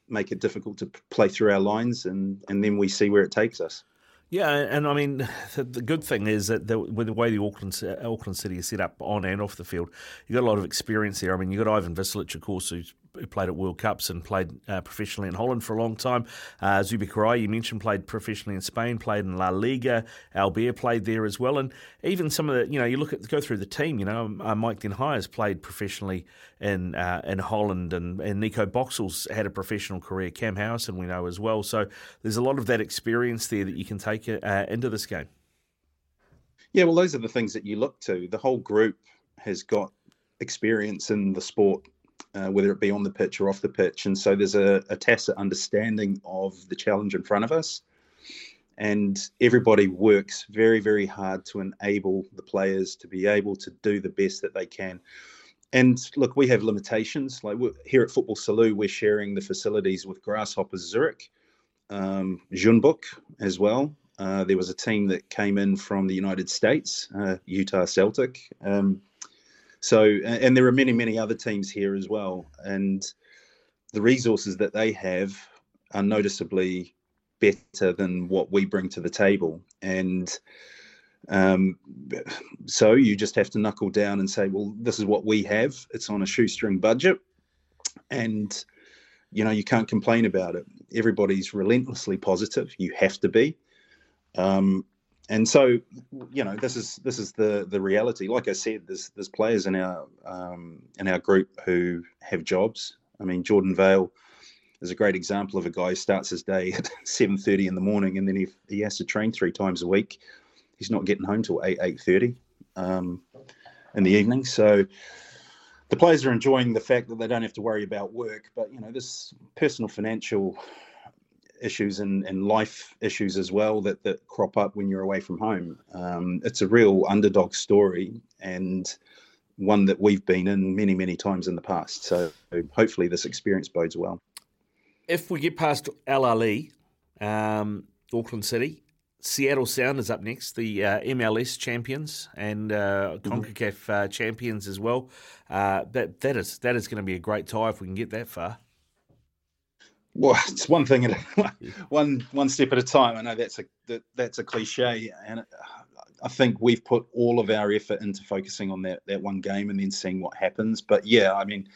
make it difficult to play through our lines, and then we see where it takes us. Yeah, and I mean, the good thing is that with the way the Auckland City is set up on and off the field, you've got a lot of experience there. I mean, you've got Ivan Vislic, of course, who's who played at World Cups and played professionally in Holland for a long time. Zubi Karai, you mentioned, played professionally in Spain, played in La Liga. Albert played there as well. And even some of the, you know, you look at, go through the team, you know, Mike Den Heyer's played professionally in Holland, and Nico Boxall's had a professional career. Cam Howison we know as well. So there's a lot of that experience there that you can take into this game. Yeah, well, those are the things that you look to. The whole group has got experience in the sport, whether it be on the pitch or off the pitch. And so there's a tacit understanding of the challenge in front of us. And everybody works very, very hard to enable the players to be able to do the best that they can. And look, we have limitations. Like here at Football Salou, we're sharing the facilities with Grasshoppers Zurich, Zunbuk as well. There was a team that came in from the United States, Utah Celtic. And there are many, many other teams here as well. And the resources that they have are noticeably better than what we bring to the table. And so you just have to knuckle down and say, well, this is what we have. It's on a shoestring budget. And, you know, you can't complain about it. Everybody's relentlessly positive. You have to be. And so, you know, this is the reality. Like I said, there's players in our group who have jobs. I mean, Jordan Vale is a great example of a guy who starts his day at 7:30 in the morning, and then he has to train three times a week. He's not getting home till 8:30 in the evening. So the players are enjoying the fact that they don't have to worry about work. But, you know, this personal financial issues and life issues as well that crop up when you're away from home. It's a real underdog story, and one that we've been in many, many times in the past. So hopefully this experience bodes well. If we get past Al Ahly, Auckland City, Seattle Sound is up next, the MLS champions and CONCACAF champions as well. That is going to be a great tie if we can get that far. Well, it's one thing at one step at a time. I know that's a cliche, and I think we've put all of our effort into focusing on that one game and then seeing what happens. But yeah, I mean,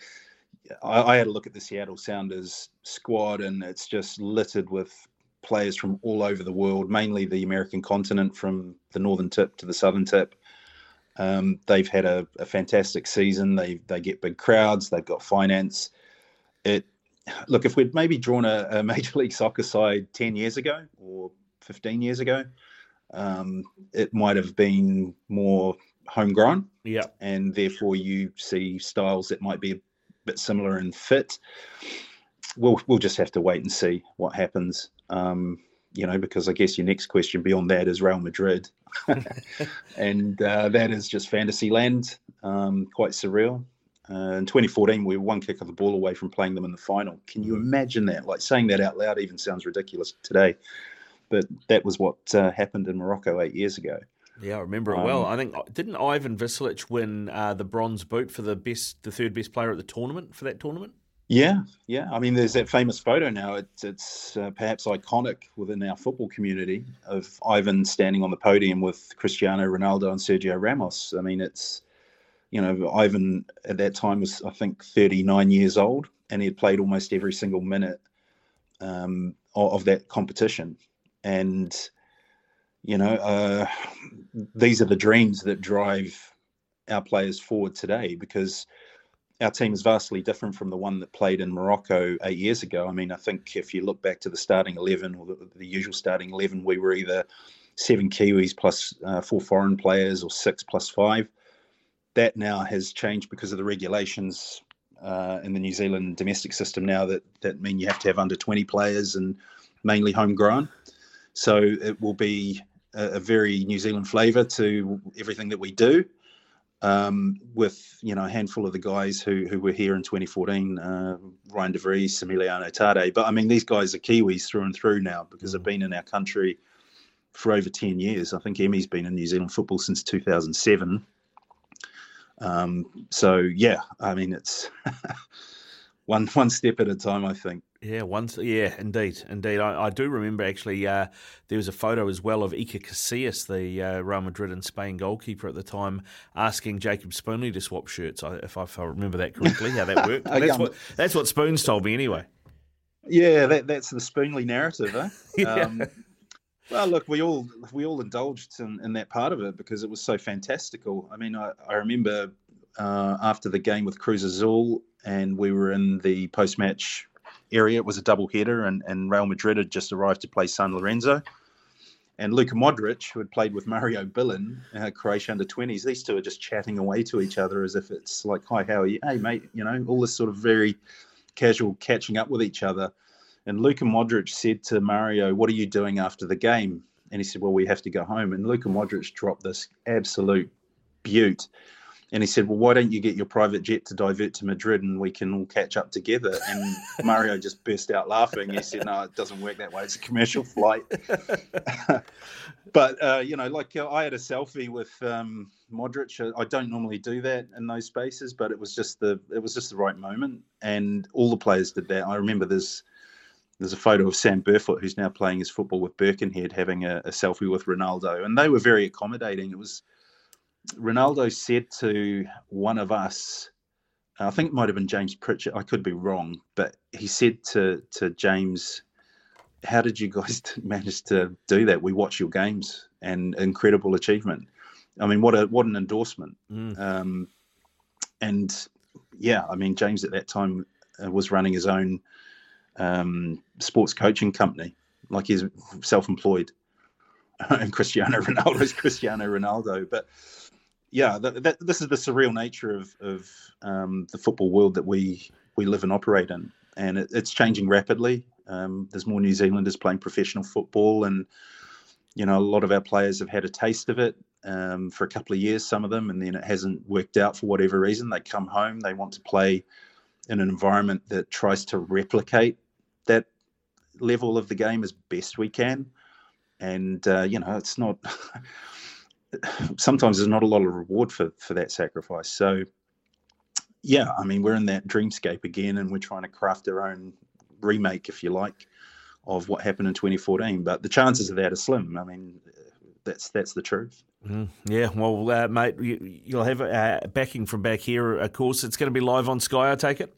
I had a look at the Seattle Sounders squad, and it's just littered with players from all over the world, mainly the American continent, from the northern tip to the southern tip. They've had a fantastic season. They get big crowds. They've got finance. Look, if we'd maybe drawn a Major League Soccer side 10 years ago or 15 years ago, it might have been more homegrown. Yeah. And therefore you see styles that might be a bit similar and fit. We'll just have to wait and see what happens, you know, because I guess your next question beyond that is Real Madrid. And that is just fantasy land, quite surreal. In 2014, we were one kick of the ball away from playing them in the final. Can you imagine that? Like, saying that out loud even sounds ridiculous today. But that was what happened in Morocco 8 years ago. Yeah, I remember it well. I think, didn't Ivan Vislic win the bronze boot for the third best player at the tournament for that tournament? Yeah. I mean, there's that famous photo now. It's perhaps iconic within our football community, of Ivan standing on the podium with Cristiano Ronaldo and Sergio Ramos. I mean, it's... You know, Ivan at that time was, I think, 39 years old, and he had played almost every single minute of that competition. And, you know, these are the dreams that drive our players forward today, because our team is vastly different from the one that played in Morocco 8 years ago. I mean, I think if you look back to the starting 11, or the usual starting 11, we were either 7 Kiwis plus 4 foreign players, or 6 plus 5. That now has changed because of the regulations in the New Zealand domestic system now that mean you have to have under 20 players and mainly homegrown. So it will be a very New Zealand flavour to everything that we do, with, you know, a handful of the guys who were here in 2014, Ryan De Vries, Similiano Tade. But, I mean, these guys are Kiwis through and through now, because they've been in our country for over 10 years. I think Emmy's been in New Zealand football since 2007. So yeah, I mean, it's one step at a time, I think. Yeah, once. Yeah, indeed. I do remember actually. There was a photo as well of Iker Casillas, the Real Madrid and Spain goalkeeper at the time, asking Jacob Spoonley to swap shirts. If I remember that correctly, how that worked. Okay. That's what Spoons told me anyway. Yeah, that's the Spoonley narrative, eh? Yeah. Well, look, we all indulged in that part of it because it was so fantastical. I mean, I remember after the game with Cruz Azul, and we were in the post-match area. It was a doubleheader, and Real Madrid had just arrived to play San Lorenzo. And Luka Modric, who had played with Mario Bilin, Croatia under-20s, these two are just chatting away to each other as if it's like, hi, how are you? Hey, mate, you know, all this sort of very casual catching up with each other. And Luka Modric said to Mario, what are you doing after the game? And he said, well, we have to go home. And Luka Modric dropped this absolute beaut. And he said, well, why don't you get your private jet to divert to Madrid and we can all catch up together? And Mario just burst out laughing. He said, no, it doesn't work that way. It's a commercial flight. But, you know, like I had a selfie with Modric. I don't normally do that in those spaces, but it was just the right moment. And all the players did that. I remember there's a photo of Sam Burfoot, who's now playing his football with Birkenhead, having a selfie with Ronaldo. And they were very accommodating. It was... Ronaldo said to one of us, I think it might have been James Pritchett, I could be wrong, but he said to James, how did you guys manage to do that? We watch your games, and incredible achievement. I mean, what an endorsement. And yeah, I mean, James at that time was running his own sports coaching company, like he's self-employed. And Cristiano Ronaldo. But yeah, this is the surreal nature of the football world that we live and operate in. And it's changing rapidly. There's more New Zealanders playing professional football. And, you know, a lot of our players have had a taste of it for a couple of years, some of them, and then it hasn't worked out for whatever reason. They come home, they want to play in an environment that tries to replicate that level of the game as best we can. And, you know, it's not... sometimes there's not a lot of reward for that sacrifice. So, yeah, I mean, we're in that dreamscape again, and we're trying to craft our own remake, if you like, of what happened in 2014. But the chances of that are slim. I mean, that's the truth. Yeah, well, mate, you'll have backing from back here, of course. It's going to be live on Sky, I take it?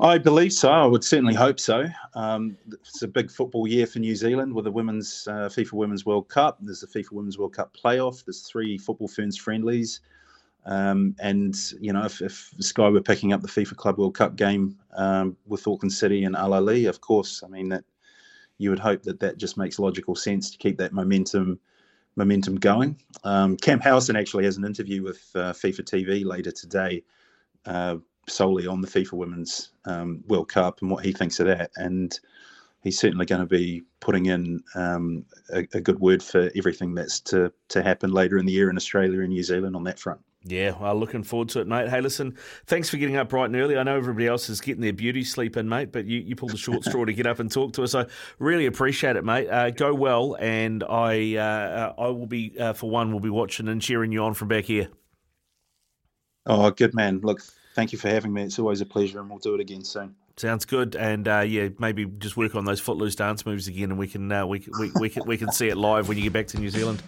I believe so. I would certainly hope so. It's a big football year for New Zealand with the women's FIFA Women's World Cup. There's the FIFA Women's World Cup playoff. There's 3 Football Ferns friendlies. And, you know, if Sky were picking up the FIFA Club World Cup game with Auckland City and Al Ahly, of course, I mean, that you would hope that just makes logical sense to keep that momentum going. Cam Howison actually has an interview with FIFA TV later today, solely on the FIFA Women's World Cup and what he thinks of that. And he's certainly going to be putting in a good word for everything that's to happen later in the year in Australia and New Zealand on that front. Yeah, well, looking forward to it, mate. Hey, listen, thanks for getting up bright and early. I know everybody else is getting their beauty sleep in, mate, but you pulled the short straw to get up and talk to us. I really appreciate it, mate. Go well, and I will be, for one, will be watching and cheering you on from back here. Oh, good man. Look, thank you for having me. It's always a pleasure, and we'll do it again soon. Sounds good, and yeah, maybe just work on those footloose dance moves again, and we can we can see it live when you get back to New Zealand.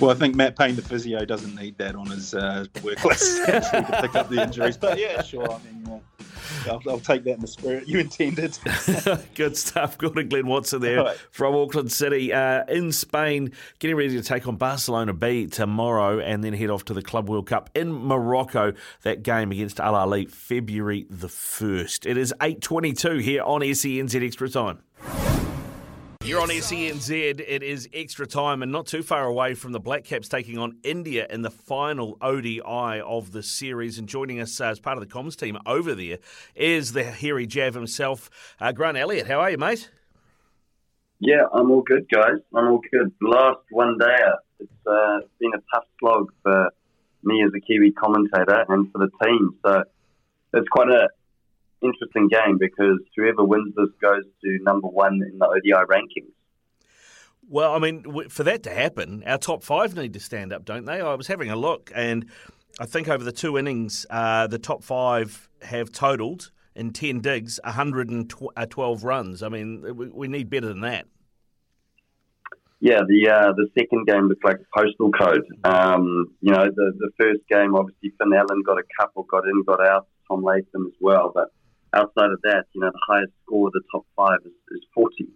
Well, I think Matt Payne, the physio, doesn't need that on his work list actually, to pick up the injuries. But yeah, sure. I mean, I'll take that in the spirit you intended. Good stuff. Gordon Glenn Watson there from Auckland City in Spain, getting ready to take on Barcelona B tomorrow and then head off to the Club World Cup in Morocco. That game against Al Ahly, February the 1st. It is 8:22 here on SENZ Extra Time. You're on SENZ, it is extra time, and not too far away from the Black Caps taking on India in the final ODI of the series. And joining us as part of the comms team over there is the hairy Jav himself, Grant Elliott. How are you, mate? Yeah, I'm all good, guys. I'm all good. Last one day, it's been a tough slog for me as a Kiwi commentator and for the team. So it's quite a interesting game because whoever wins this goes to number one in the ODI rankings. Well, I mean, for that to happen, our top five need to stand up, don't they? I was having a look, and I think over the 2 innings, the top 5 have totaled in 10 digs, 112 runs. I mean, we need better than that. Yeah, the second game looked like a postal code. You know, the first game, obviously, Finn Allen got a couple, got in, got out, Tom Latham as well. But outside of that, you know, the highest score of the top five is 40.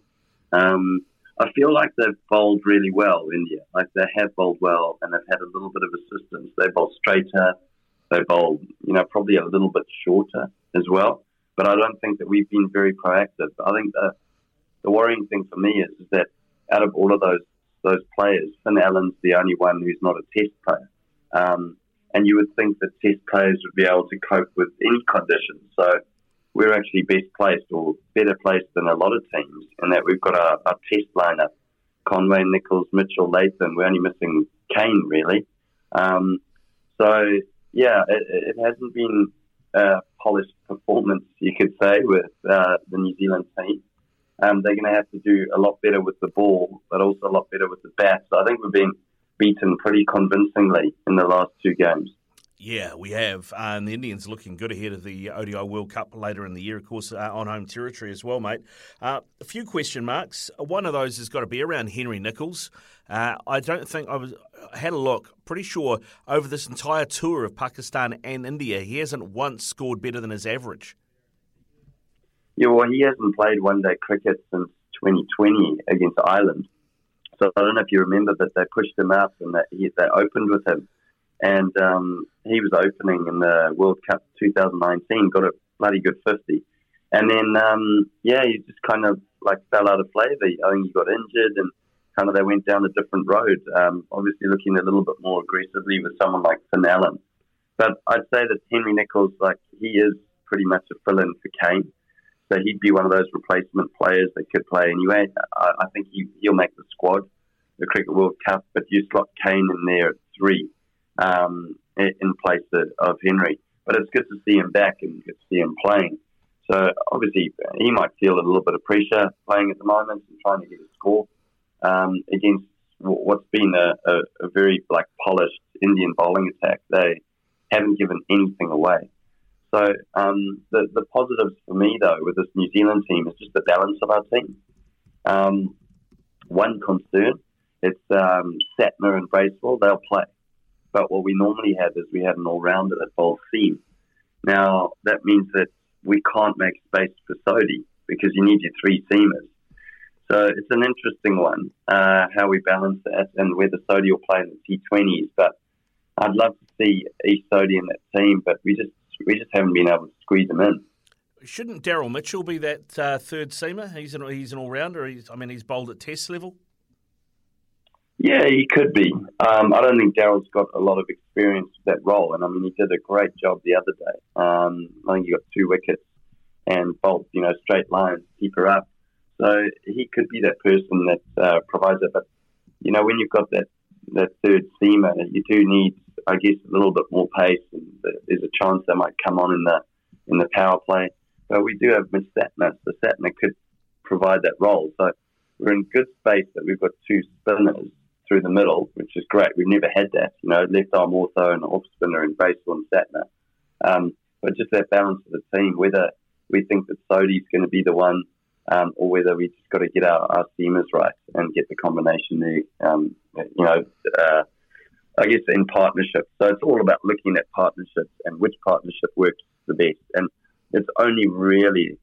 I feel like they've bowled really well, India. Like, they have bowled well, and they've had a little bit of assistance. They bowled straighter. They bowled, you know, probably a little bit shorter as well. But I don't think that we've been very proactive. I think the worrying thing for me is that out of all of those players, Finn Allen's the only one who's not a test player. And you would think that test players would be able to cope with any conditions. So we're actually best placed or better placed than a lot of teams in that we've got our test lineup. Conway, Nichols, Mitchell, Latham. We're only missing Kane, really. Yeah, it hasn't been a polished performance, you could say, with the New Zealand team. They're going to have to do a lot better with the ball, but also a lot better with the bat. So I think we've been beaten pretty convincingly in the last two games. Yeah, we have. And the Indians are looking good ahead of the ODI World Cup later in the year, of course, on home territory as well, mate. A few question marks. One of those has got to be around Henry Nicholls. I had a look, pretty sure over this entire tour of Pakistan and India, he hasn't once scored better than his average. Yeah, well, he hasn't played one-day cricket since 2020 against Ireland. So I don't know if you remember that they pushed him up and that they opened with him. And he was opening in the World Cup 2019, got a bloody good 50. And then, he just kind of like fell out of flavour. I think he got injured and kind of they went down a different road, obviously looking a little bit more aggressively with someone like Finn Allen. But I'd say that Henry Nicholls, like, he is pretty much a fill-in for Kane. So he'd be one of those replacement players that could play anyway. I think he'll make the squad, the Cricket World Cup, but you slot Kane in there at 3. In place of Henry. But it's good to see him back and good to see him playing. So obviously he might feel a little bit of pressure playing at the moment and trying to get a score against what's been a very like polished Indian bowling attack. They haven't given anything away. So the positives for me though with this New Zealand team is just the balance of our team. One concern, it's Satner and Bracewell, they'll play. But what we normally have is we have an all-rounder that bowls seam. Now, that means that we can't make space for Sodhi because you need your three seamers. So it's an interesting one, how we balance that and whether Sodhi will play in the T20s. But I'd love to see East Sodhi in that team, but we just haven't been able to squeeze him in. Shouldn't Daryl Mitchell be that third seamer? He's an all-rounder. He's bowled at test level. Yeah, he could be. I don't think Daryl's got a lot of experience with that role. And, he did a great job the other day. I think he got 2 wickets and bowled, straight lines, keep her up. So he could be that person that provides it. But, when you've got that third seamer, you do need, I guess, a little bit more pace. And there's a chance they might come on in the power play. But we do have Miss Satner. So Satner could provide that role. So we're in good space that we've got 2 spinners through the middle, which is great. We've never had that, left arm ortho and off spinner and Bracewell and Satner. But just that balance of the team, whether we think that Sodhi's going to be the one or whether we just got to get our seamers right and get the combination there, I guess in partnership. So it's all about looking at partnerships and which partnership works the best. And it's only really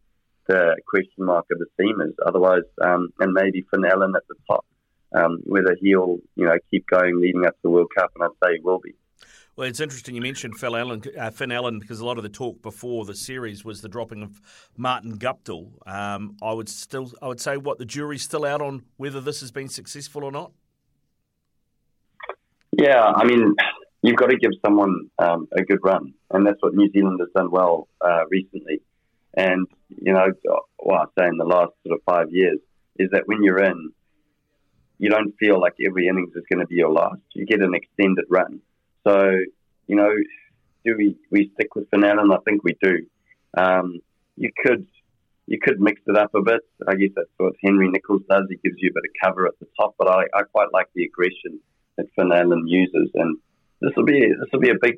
the question mark of the seamers. Otherwise, and maybe Finn Allen at the top. Whether he'll, keep going leading up to the World Cup, and I'd say he will be. Well, it's interesting you mentioned Finn Allen, because a lot of the talk before the series was the dropping of Martin Guptill. I would say the jury's still out on whether this has been successful or not. Yeah, you've got to give someone a good run, and that's what New Zealand has done well recently. And I say in the last sort of 5 years is that when you're in. You don't feel like every innings is going to be your last. You get an extended run. So, do we stick with Finn Allen? I think we do. You could mix it up a bit. I guess that's what Henry Nicholls does. He gives you a bit of cover at the top, but I quite like the aggression that Finn Allen uses. And this will be a big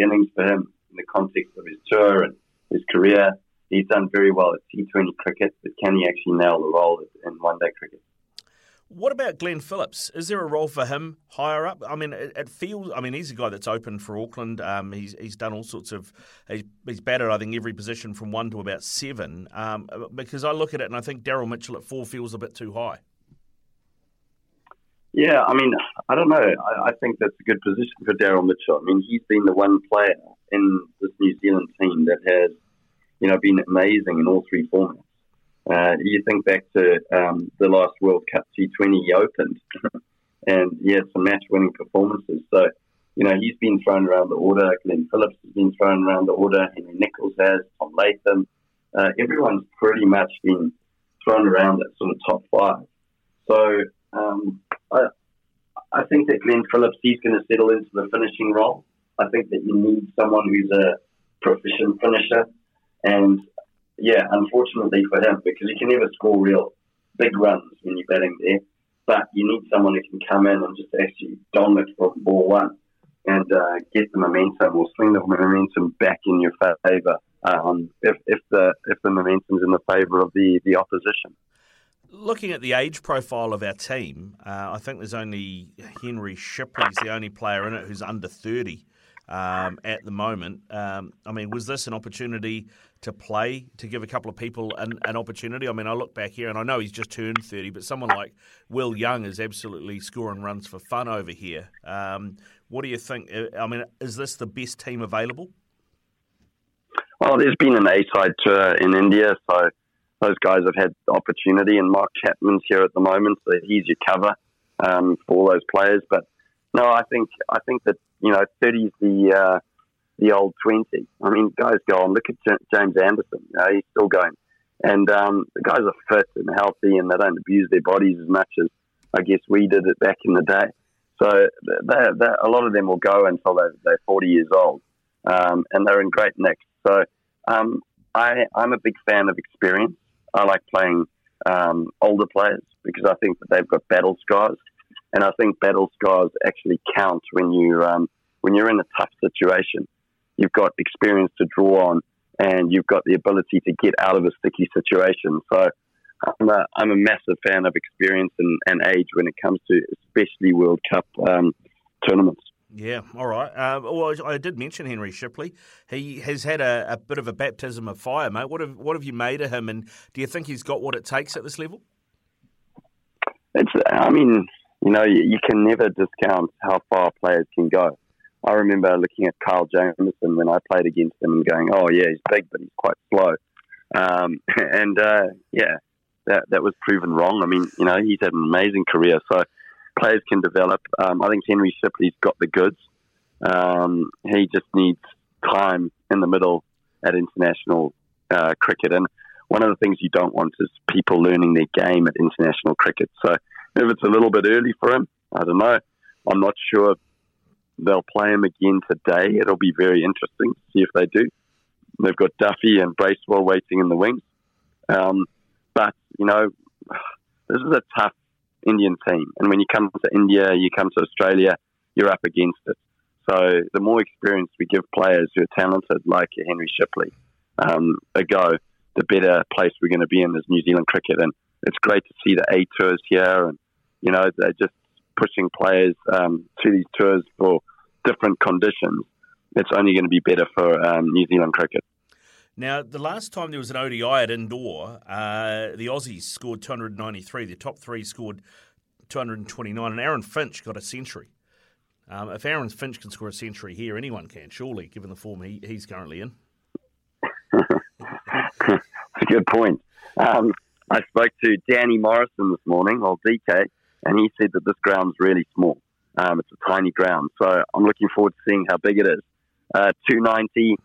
innings for him in the context of his tour and his career. he's done very well at T20 cricket, but can he actually nail the role in one-day cricket? What about Glenn Phillips? Is there a role for him higher up? I mean, it feels. I mean, he's a guy that's open for Auckland. He's done all sorts of. He's batted, I think, every position from 1 to about 7. Because I look at it and I think Daryl Mitchell at 4 feels a bit too high. Yeah, I mean, I don't know. I think that's a good position for Daryl Mitchell. I mean, he's been the one player in this New Zealand team that has, you know, been amazing in all three formats. You think back to the last World Cup T20 he opened, and he had some match-winning performances. So, you know, he's been thrown around the order. Glenn Phillips has been thrown around the order. Henry Nicholls has, Tom Latham. Everyone's pretty much been thrown around that sort of top 5. So I think that Glenn Phillips, he's going to settle into the finishing role. I think that you need someone who's a proficient finisher. And yeah, unfortunately for him, because he can never score real big runs when you're batting there. But you need someone who can come in and just actually dominate from ball one and get the momentum or swing the momentum back in your favour if the momentum's in the favour of the opposition. Looking at the age profile of our team, I think there's only Henry Shipley's the only player in it who's under 30. At the moment. I mean, was this an opportunity to play, to give a couple of people an opportunity? I mean, I look back here and I know he's just turned 30, but someone like Will Young is absolutely scoring runs for fun over here. What do you think? I mean, is this the best team available? Well, there's been an A-side tour in India, so those guys have had the opportunity, and Mark Chapman's here at the moment, so he's your cover for all those players. But no, I think that, you know, 30's the old 20. I mean, guys go on. Look at James Anderson. You know, he's still going. And the guys are fit and healthy, and they don't abuse their bodies as much as I guess we did it back in the day. So a lot of them will go until they're 40 years old, and they're in great nick. So I'm a big fan of experience. I like playing older players because I think that they've got battle scars. And I think battle scars actually count when you're in a tough situation. You've got experience to draw on, and you've got the ability to get out of a sticky situation. So I'm a massive fan of experience and age when it comes to especially World Cup tournaments. Yeah, all right. Well, I did mention Henry Shipley. He has had a bit of a baptism of fire, mate. What have you made of him, and do you think he's got what it takes at this level? You know, you can never discount how far players can go. I remember looking at Kyle Jamieson when I played against him and going, oh, yeah, he's big, but he's quite slow. That was proven wrong. I mean, you know, he's had an amazing career. So players can develop. I think Henry Shipley's got the goods. He just needs time in the middle at international cricket. And one of the things you don't want is people learning their game at international cricket. So if it's a little bit early for him, I don't know. I'm not sure if they'll play him again today. It'll be very interesting to see if they do. They've got Duffy and Bracewell waiting in the wings. But, you know, this is a tough Indian team. And when you come to India, you come to Australia, you're up against it. So the more experience we give players who are talented, like Henry Shipley, a go, the better place we're going to be in as New Zealand cricket. And it's great to see the A tours here, and you know they're just pushing players to these tours for different conditions. It's only going to be better for New Zealand cricket. Now, the last time there was an ODI at indoor, the Aussies scored 293. The top 3 scored 229, and Aaron Finch got a century. If Aaron Finch can score a century here, anyone can, surely, given the form he's currently in. That's a good point. I spoke to Danny Morrison this morning, old DK, and he said that this ground's really small. It's a tiny ground, so I'm looking forward to seeing how big it is. 290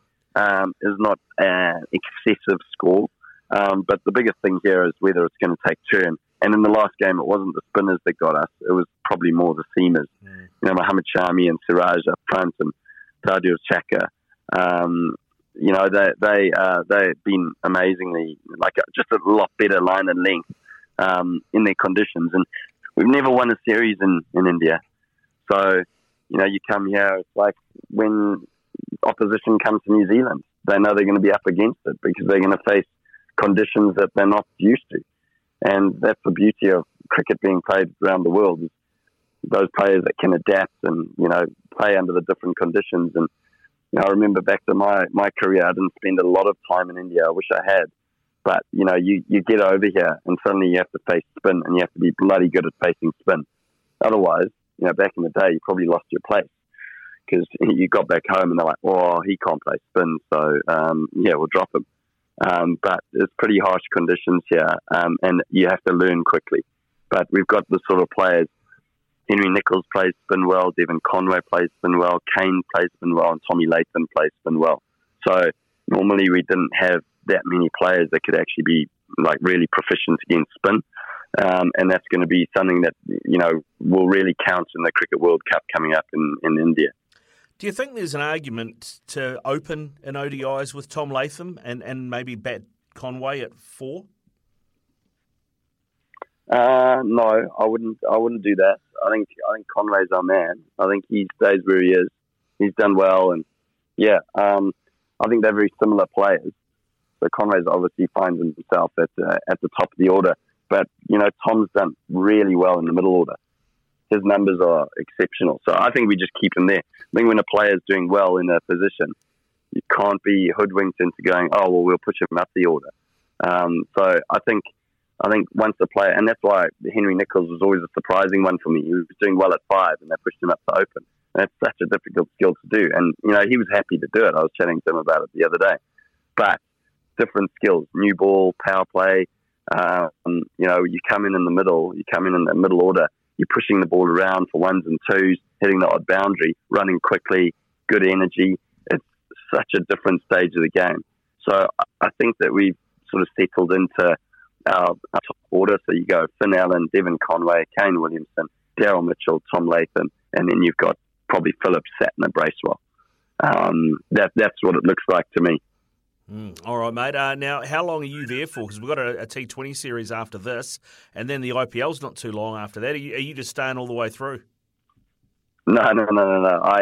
is not an excessive score, but the biggest thing here is whether it's going to take turn. And in the last game, it wasn't the spinners that got us. It was probably more the seamers. Mm. You know, Mohammad Shami and Siraj up front and Tadir Chaka. You know, they've been amazingly, like, just a lot better line and length in their conditions. And we've never won a series in India. So, you know, you come here, it's like when opposition comes to New Zealand. they know they're going to be up against it because they're going to face conditions that they're not used to. And that's the beauty of cricket being played around the world, is those players that can adapt and, you know, play under the different conditions. And, you know, I remember back to my career, I didn't spend a lot of time in India. I wish I had. But, you know, you get over here and suddenly you have to face spin, and you have to be bloody good at facing spin. Otherwise, you know, back in the day, you probably lost your place because you got back home and they're like, oh, he can't play spin, so, yeah, we'll drop him. But it's pretty harsh conditions here, and you have to learn quickly. But we've got the sort of players. Henry Nichols plays spin well, Devon Conway plays spin well, Kane plays spin well, and Tommy Leighton plays spin well. So normally we didn't have that many players that could actually be like really proficient against spin. And that's going to be something that, you know, will really count in the Cricket World Cup coming up in India. Do you think there's an argument to open in ODIs with Tom Latham and maybe bat Conway at 4? No, I wouldn't do that. I think Conway's our man. I think he stays where he is. He's done well, and yeah, I think they're very similar players. So Conway's obviously finds himself at the top of the order. But, you know, Tom's done really well in the middle order. His numbers are exceptional. So I think we just keep him there. I think when a player's doing well in a position, you can't be hoodwinked into going, oh, well, we'll push him up the order. So I think once the player, and that's why Henry Nichols was always a surprising one for me. He was doing well at 5 and they pushed him up to open. And that's such a difficult skill to do. And, you know, he was happy to do it. I was chatting to him about it the other day. But different skills, new ball, power play. You know, you come in the middle, you come in the middle order, you're pushing the ball around for ones and twos, hitting the odd boundary, running quickly, good energy. It's such a different stage of the game. So I think that we've sort of settled into our top order. So you go Finn Allen, Devon Conway, Kane Williamson, Daryl Mitchell, Tom Latham, and then you've got probably Phillips, Satner, Bracewell. That's what it looks like to me. All right, mate. Now, how long are you there for? Because we've got a T20 series after this, and then the IPL's not too long after that. Are you just staying all the way through? No. I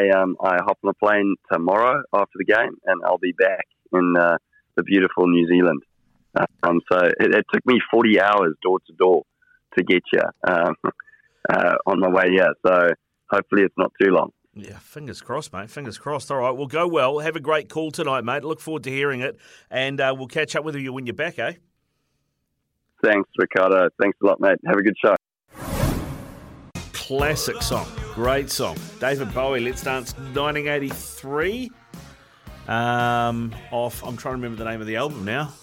hop on a plane tomorrow after the game, and I'll be back in the beautiful New Zealand. So it took me 40 hours door to door to get here on my way here. So hopefully it's not too long. Yeah, fingers crossed, mate. Fingers crossed. All right, well, go well. Have a great call tonight, mate. Look forward to hearing it. And we'll catch up with you when you're back, eh? Thanks, Ricardo. Thanks a lot, mate. Have a good show. Classic song. Great song. David Bowie, Let's Dance 1983. I'm trying to remember the name of the album now.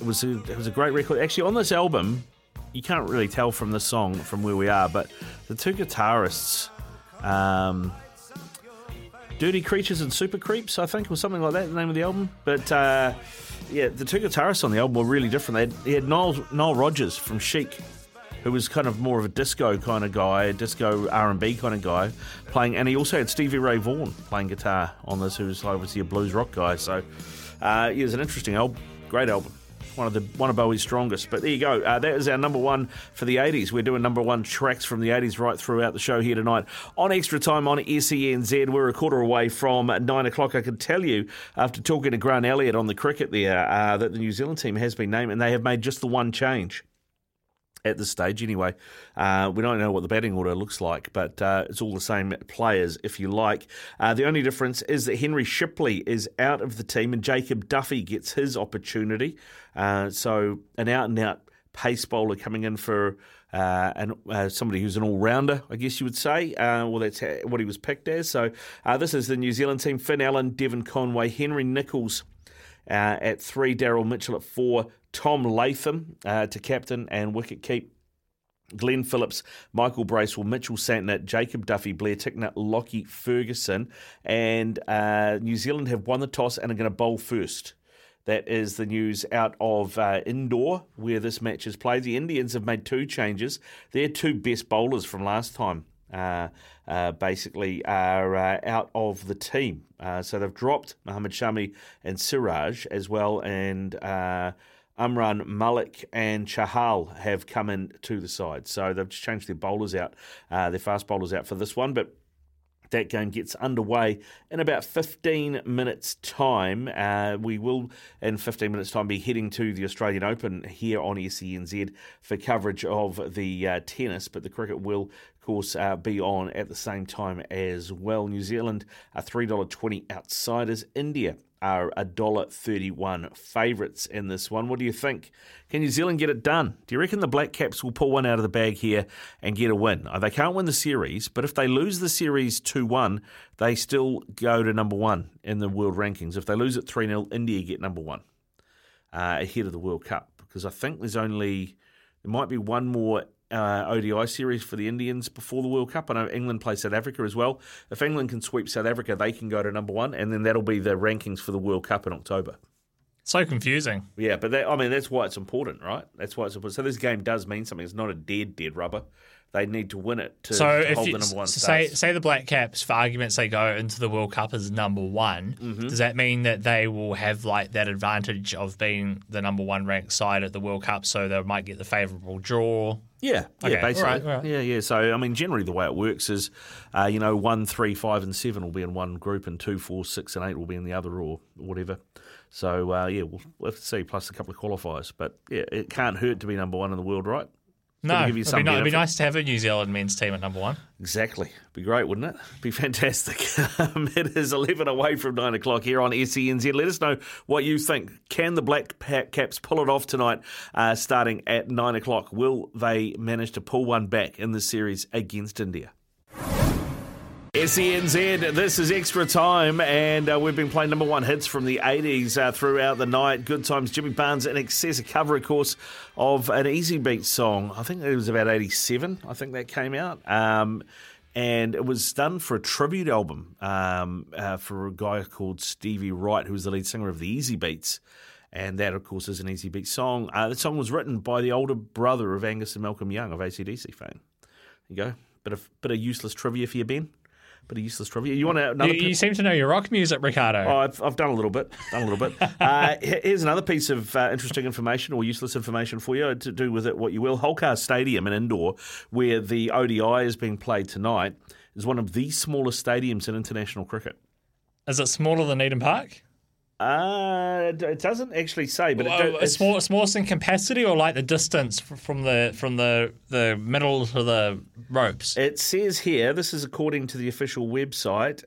It was a great record. Actually, on this album, you can't really tell from this song from where we are, but the two guitarists... Dirty Creatures and Super Creeps, I think, or something like that, the name of the album. But yeah, the two guitarists on the album were really different. He had Noel Rogers from Chic, who was kind of more of a disco kind of guy, disco R&B kind of guy playing, and he also had Stevie Ray Vaughan playing guitar on this, who was obviously a blues rock guy. So it was an interesting album, great album, one of Bowie's strongest. But there you go. That is our number one for the 80s. We're doing number one tracks from the 80s right throughout the show here tonight on Extra Time on SENZ. We're a quarter away from 9 o'clock. I can tell you, after talking to Grant Elliott on the cricket there, that the New Zealand team has been named, and they have made just the one change. At this stage, anyway, we don't know what the batting order looks like, but it's all the same players, if you like. The only difference is that Henry Shipley is out of the team and Jacob Duffy gets his opportunity. So an out-and-out pace bowler coming in for somebody who's an all-rounder, I guess you would say. Well, that's what he was picked as. So this is the New Zealand team. Finn Allen, Devon Conway, Henry Nichols at 3, Daryl Mitchell at 4, Tom Latham to captain and wicket keep, Glenn Phillips, Michael Bracewell, Mitchell Santner, Jacob Duffy, Blair Tickner, Lockie Ferguson, and New Zealand have won the toss and are going to bowl first. That is the news out of Indore, where this match is played. The Indians have made two changes. Their two best bowlers from last time basically are out of the team. So they've dropped Mohammad Shami and Siraj as well, and Umran Malik and Chahal have come in to the side. So they've just changed their bowlers out, their fast bowlers out for this one. But That game gets underway in about 15 minutes' time. We will, in 15 minutes' time, be heading to the Australian Open here on SENZ for coverage of the tennis, but the cricket will, of course, be on at the same time as well. New Zealand are $3.20 outsiders. India are $1.31 favourites in this one. What do you think? Can New Zealand get it done? Do you reckon the Black Caps will pull one out of the bag here and get a win? They can't win the series, but if they lose the series 2-1, they still go to number one in the world rankings. If they lose it 3-0, India get number one ahead of the World Cup, because I think there might be one more ODI series for the Indians before the World Cup. I know England plays South Africa as well. If England can sweep South Africa, they can go to number one, and then that'll be the rankings for the World Cup in October. So confusing. Yeah, but that's why it's important, right? That's why it's important. So this game does mean something. It's not a dead rubber. They need to win it to hold the number one status. Say the Black Caps, for argument's sake, go into the World Cup as number one. Mm-hmm. Does that mean that they will have that advantage of being the number one ranked side at the World Cup, so they might get the favourable draw? Yeah, okay. Yeah, basically. All right. Yeah. So, generally the way it works is, 1, 3, 5 and 7 will be in one group and 2, 4, 6 and 8 will be in the other or whatever. So, we'll have to see, plus a couple of qualifiers. But, yeah, it can't hurt to be number one in the world, right? No, it'd be nice to have a New Zealand men's team at number one. Exactly. Be great, wouldn't it? Be fantastic. It is 11 away from 9 o'clock here on SENZ. Let us know what you think. Can the Black Caps pull it off tonight starting at 9 o'clock? Will they manage to pull one back in the series against India? SENZ, this is Extra Time, and we've been playing number one hits from the 80s throughout the night. Good Times, Jimmy Barnes in Excess, a cover, of course, of an Easy Beat song. I think it was about 87, I think that came out. And it was done for a tribute album for a guy called Stevie Wright, who was the lead singer of the Easy Beats. And that, of course, is an Easy Beat song. The song was written by the older brother of Angus and Malcolm Young of AC/DC fame. There you go. Bit of useless trivia for you, Ben. Bit of useless trivia. You want another? You seem to know your rock music, Ricardo. Oh, I've done a little bit. Here's another piece of interesting information or useless information for you to do with it what you will. Holkar Stadium in Indore, where the ODI is being played tonight, is one of the smallest stadiums in international cricket. Is it smaller than Eden Park? It doesn't actually say, but it's smallest in capacity or like the distance from the middle to the ropes. It says here, this is according to the official website.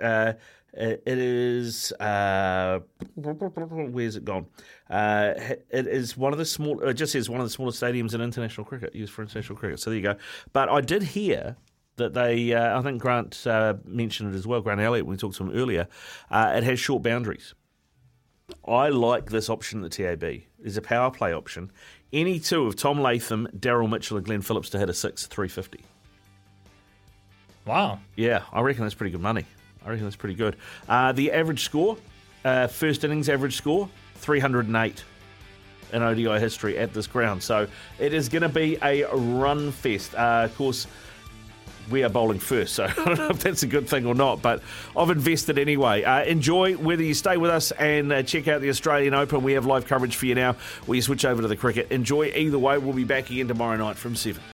Where's it gone? It is one of the small. It just says one of the smallest stadiums in international cricket, used for international cricket. So there you go. But I did hear that they, I think Grant mentioned it as well. Grant Elliott, when we talked to him earlier, it has short boundaries. I like this option at the TAB. There's a power play option. Any two of Tom Latham, Daryl Mitchell and Glenn Phillips to hit a six at 350. Wow. Yeah, I reckon that's pretty good money. I reckon that's pretty good. The average score, first innings average score, 308 in ODI history at this ground. So it is going to be a run fest. Of course, we are bowling first, so I don't know if that's a good thing or not, but I've invested anyway. Enjoy whether you stay with us and check out the Australian Open. We have live coverage for you now. We switch over to the cricket. Enjoy either way. We'll be back again tomorrow night from 7.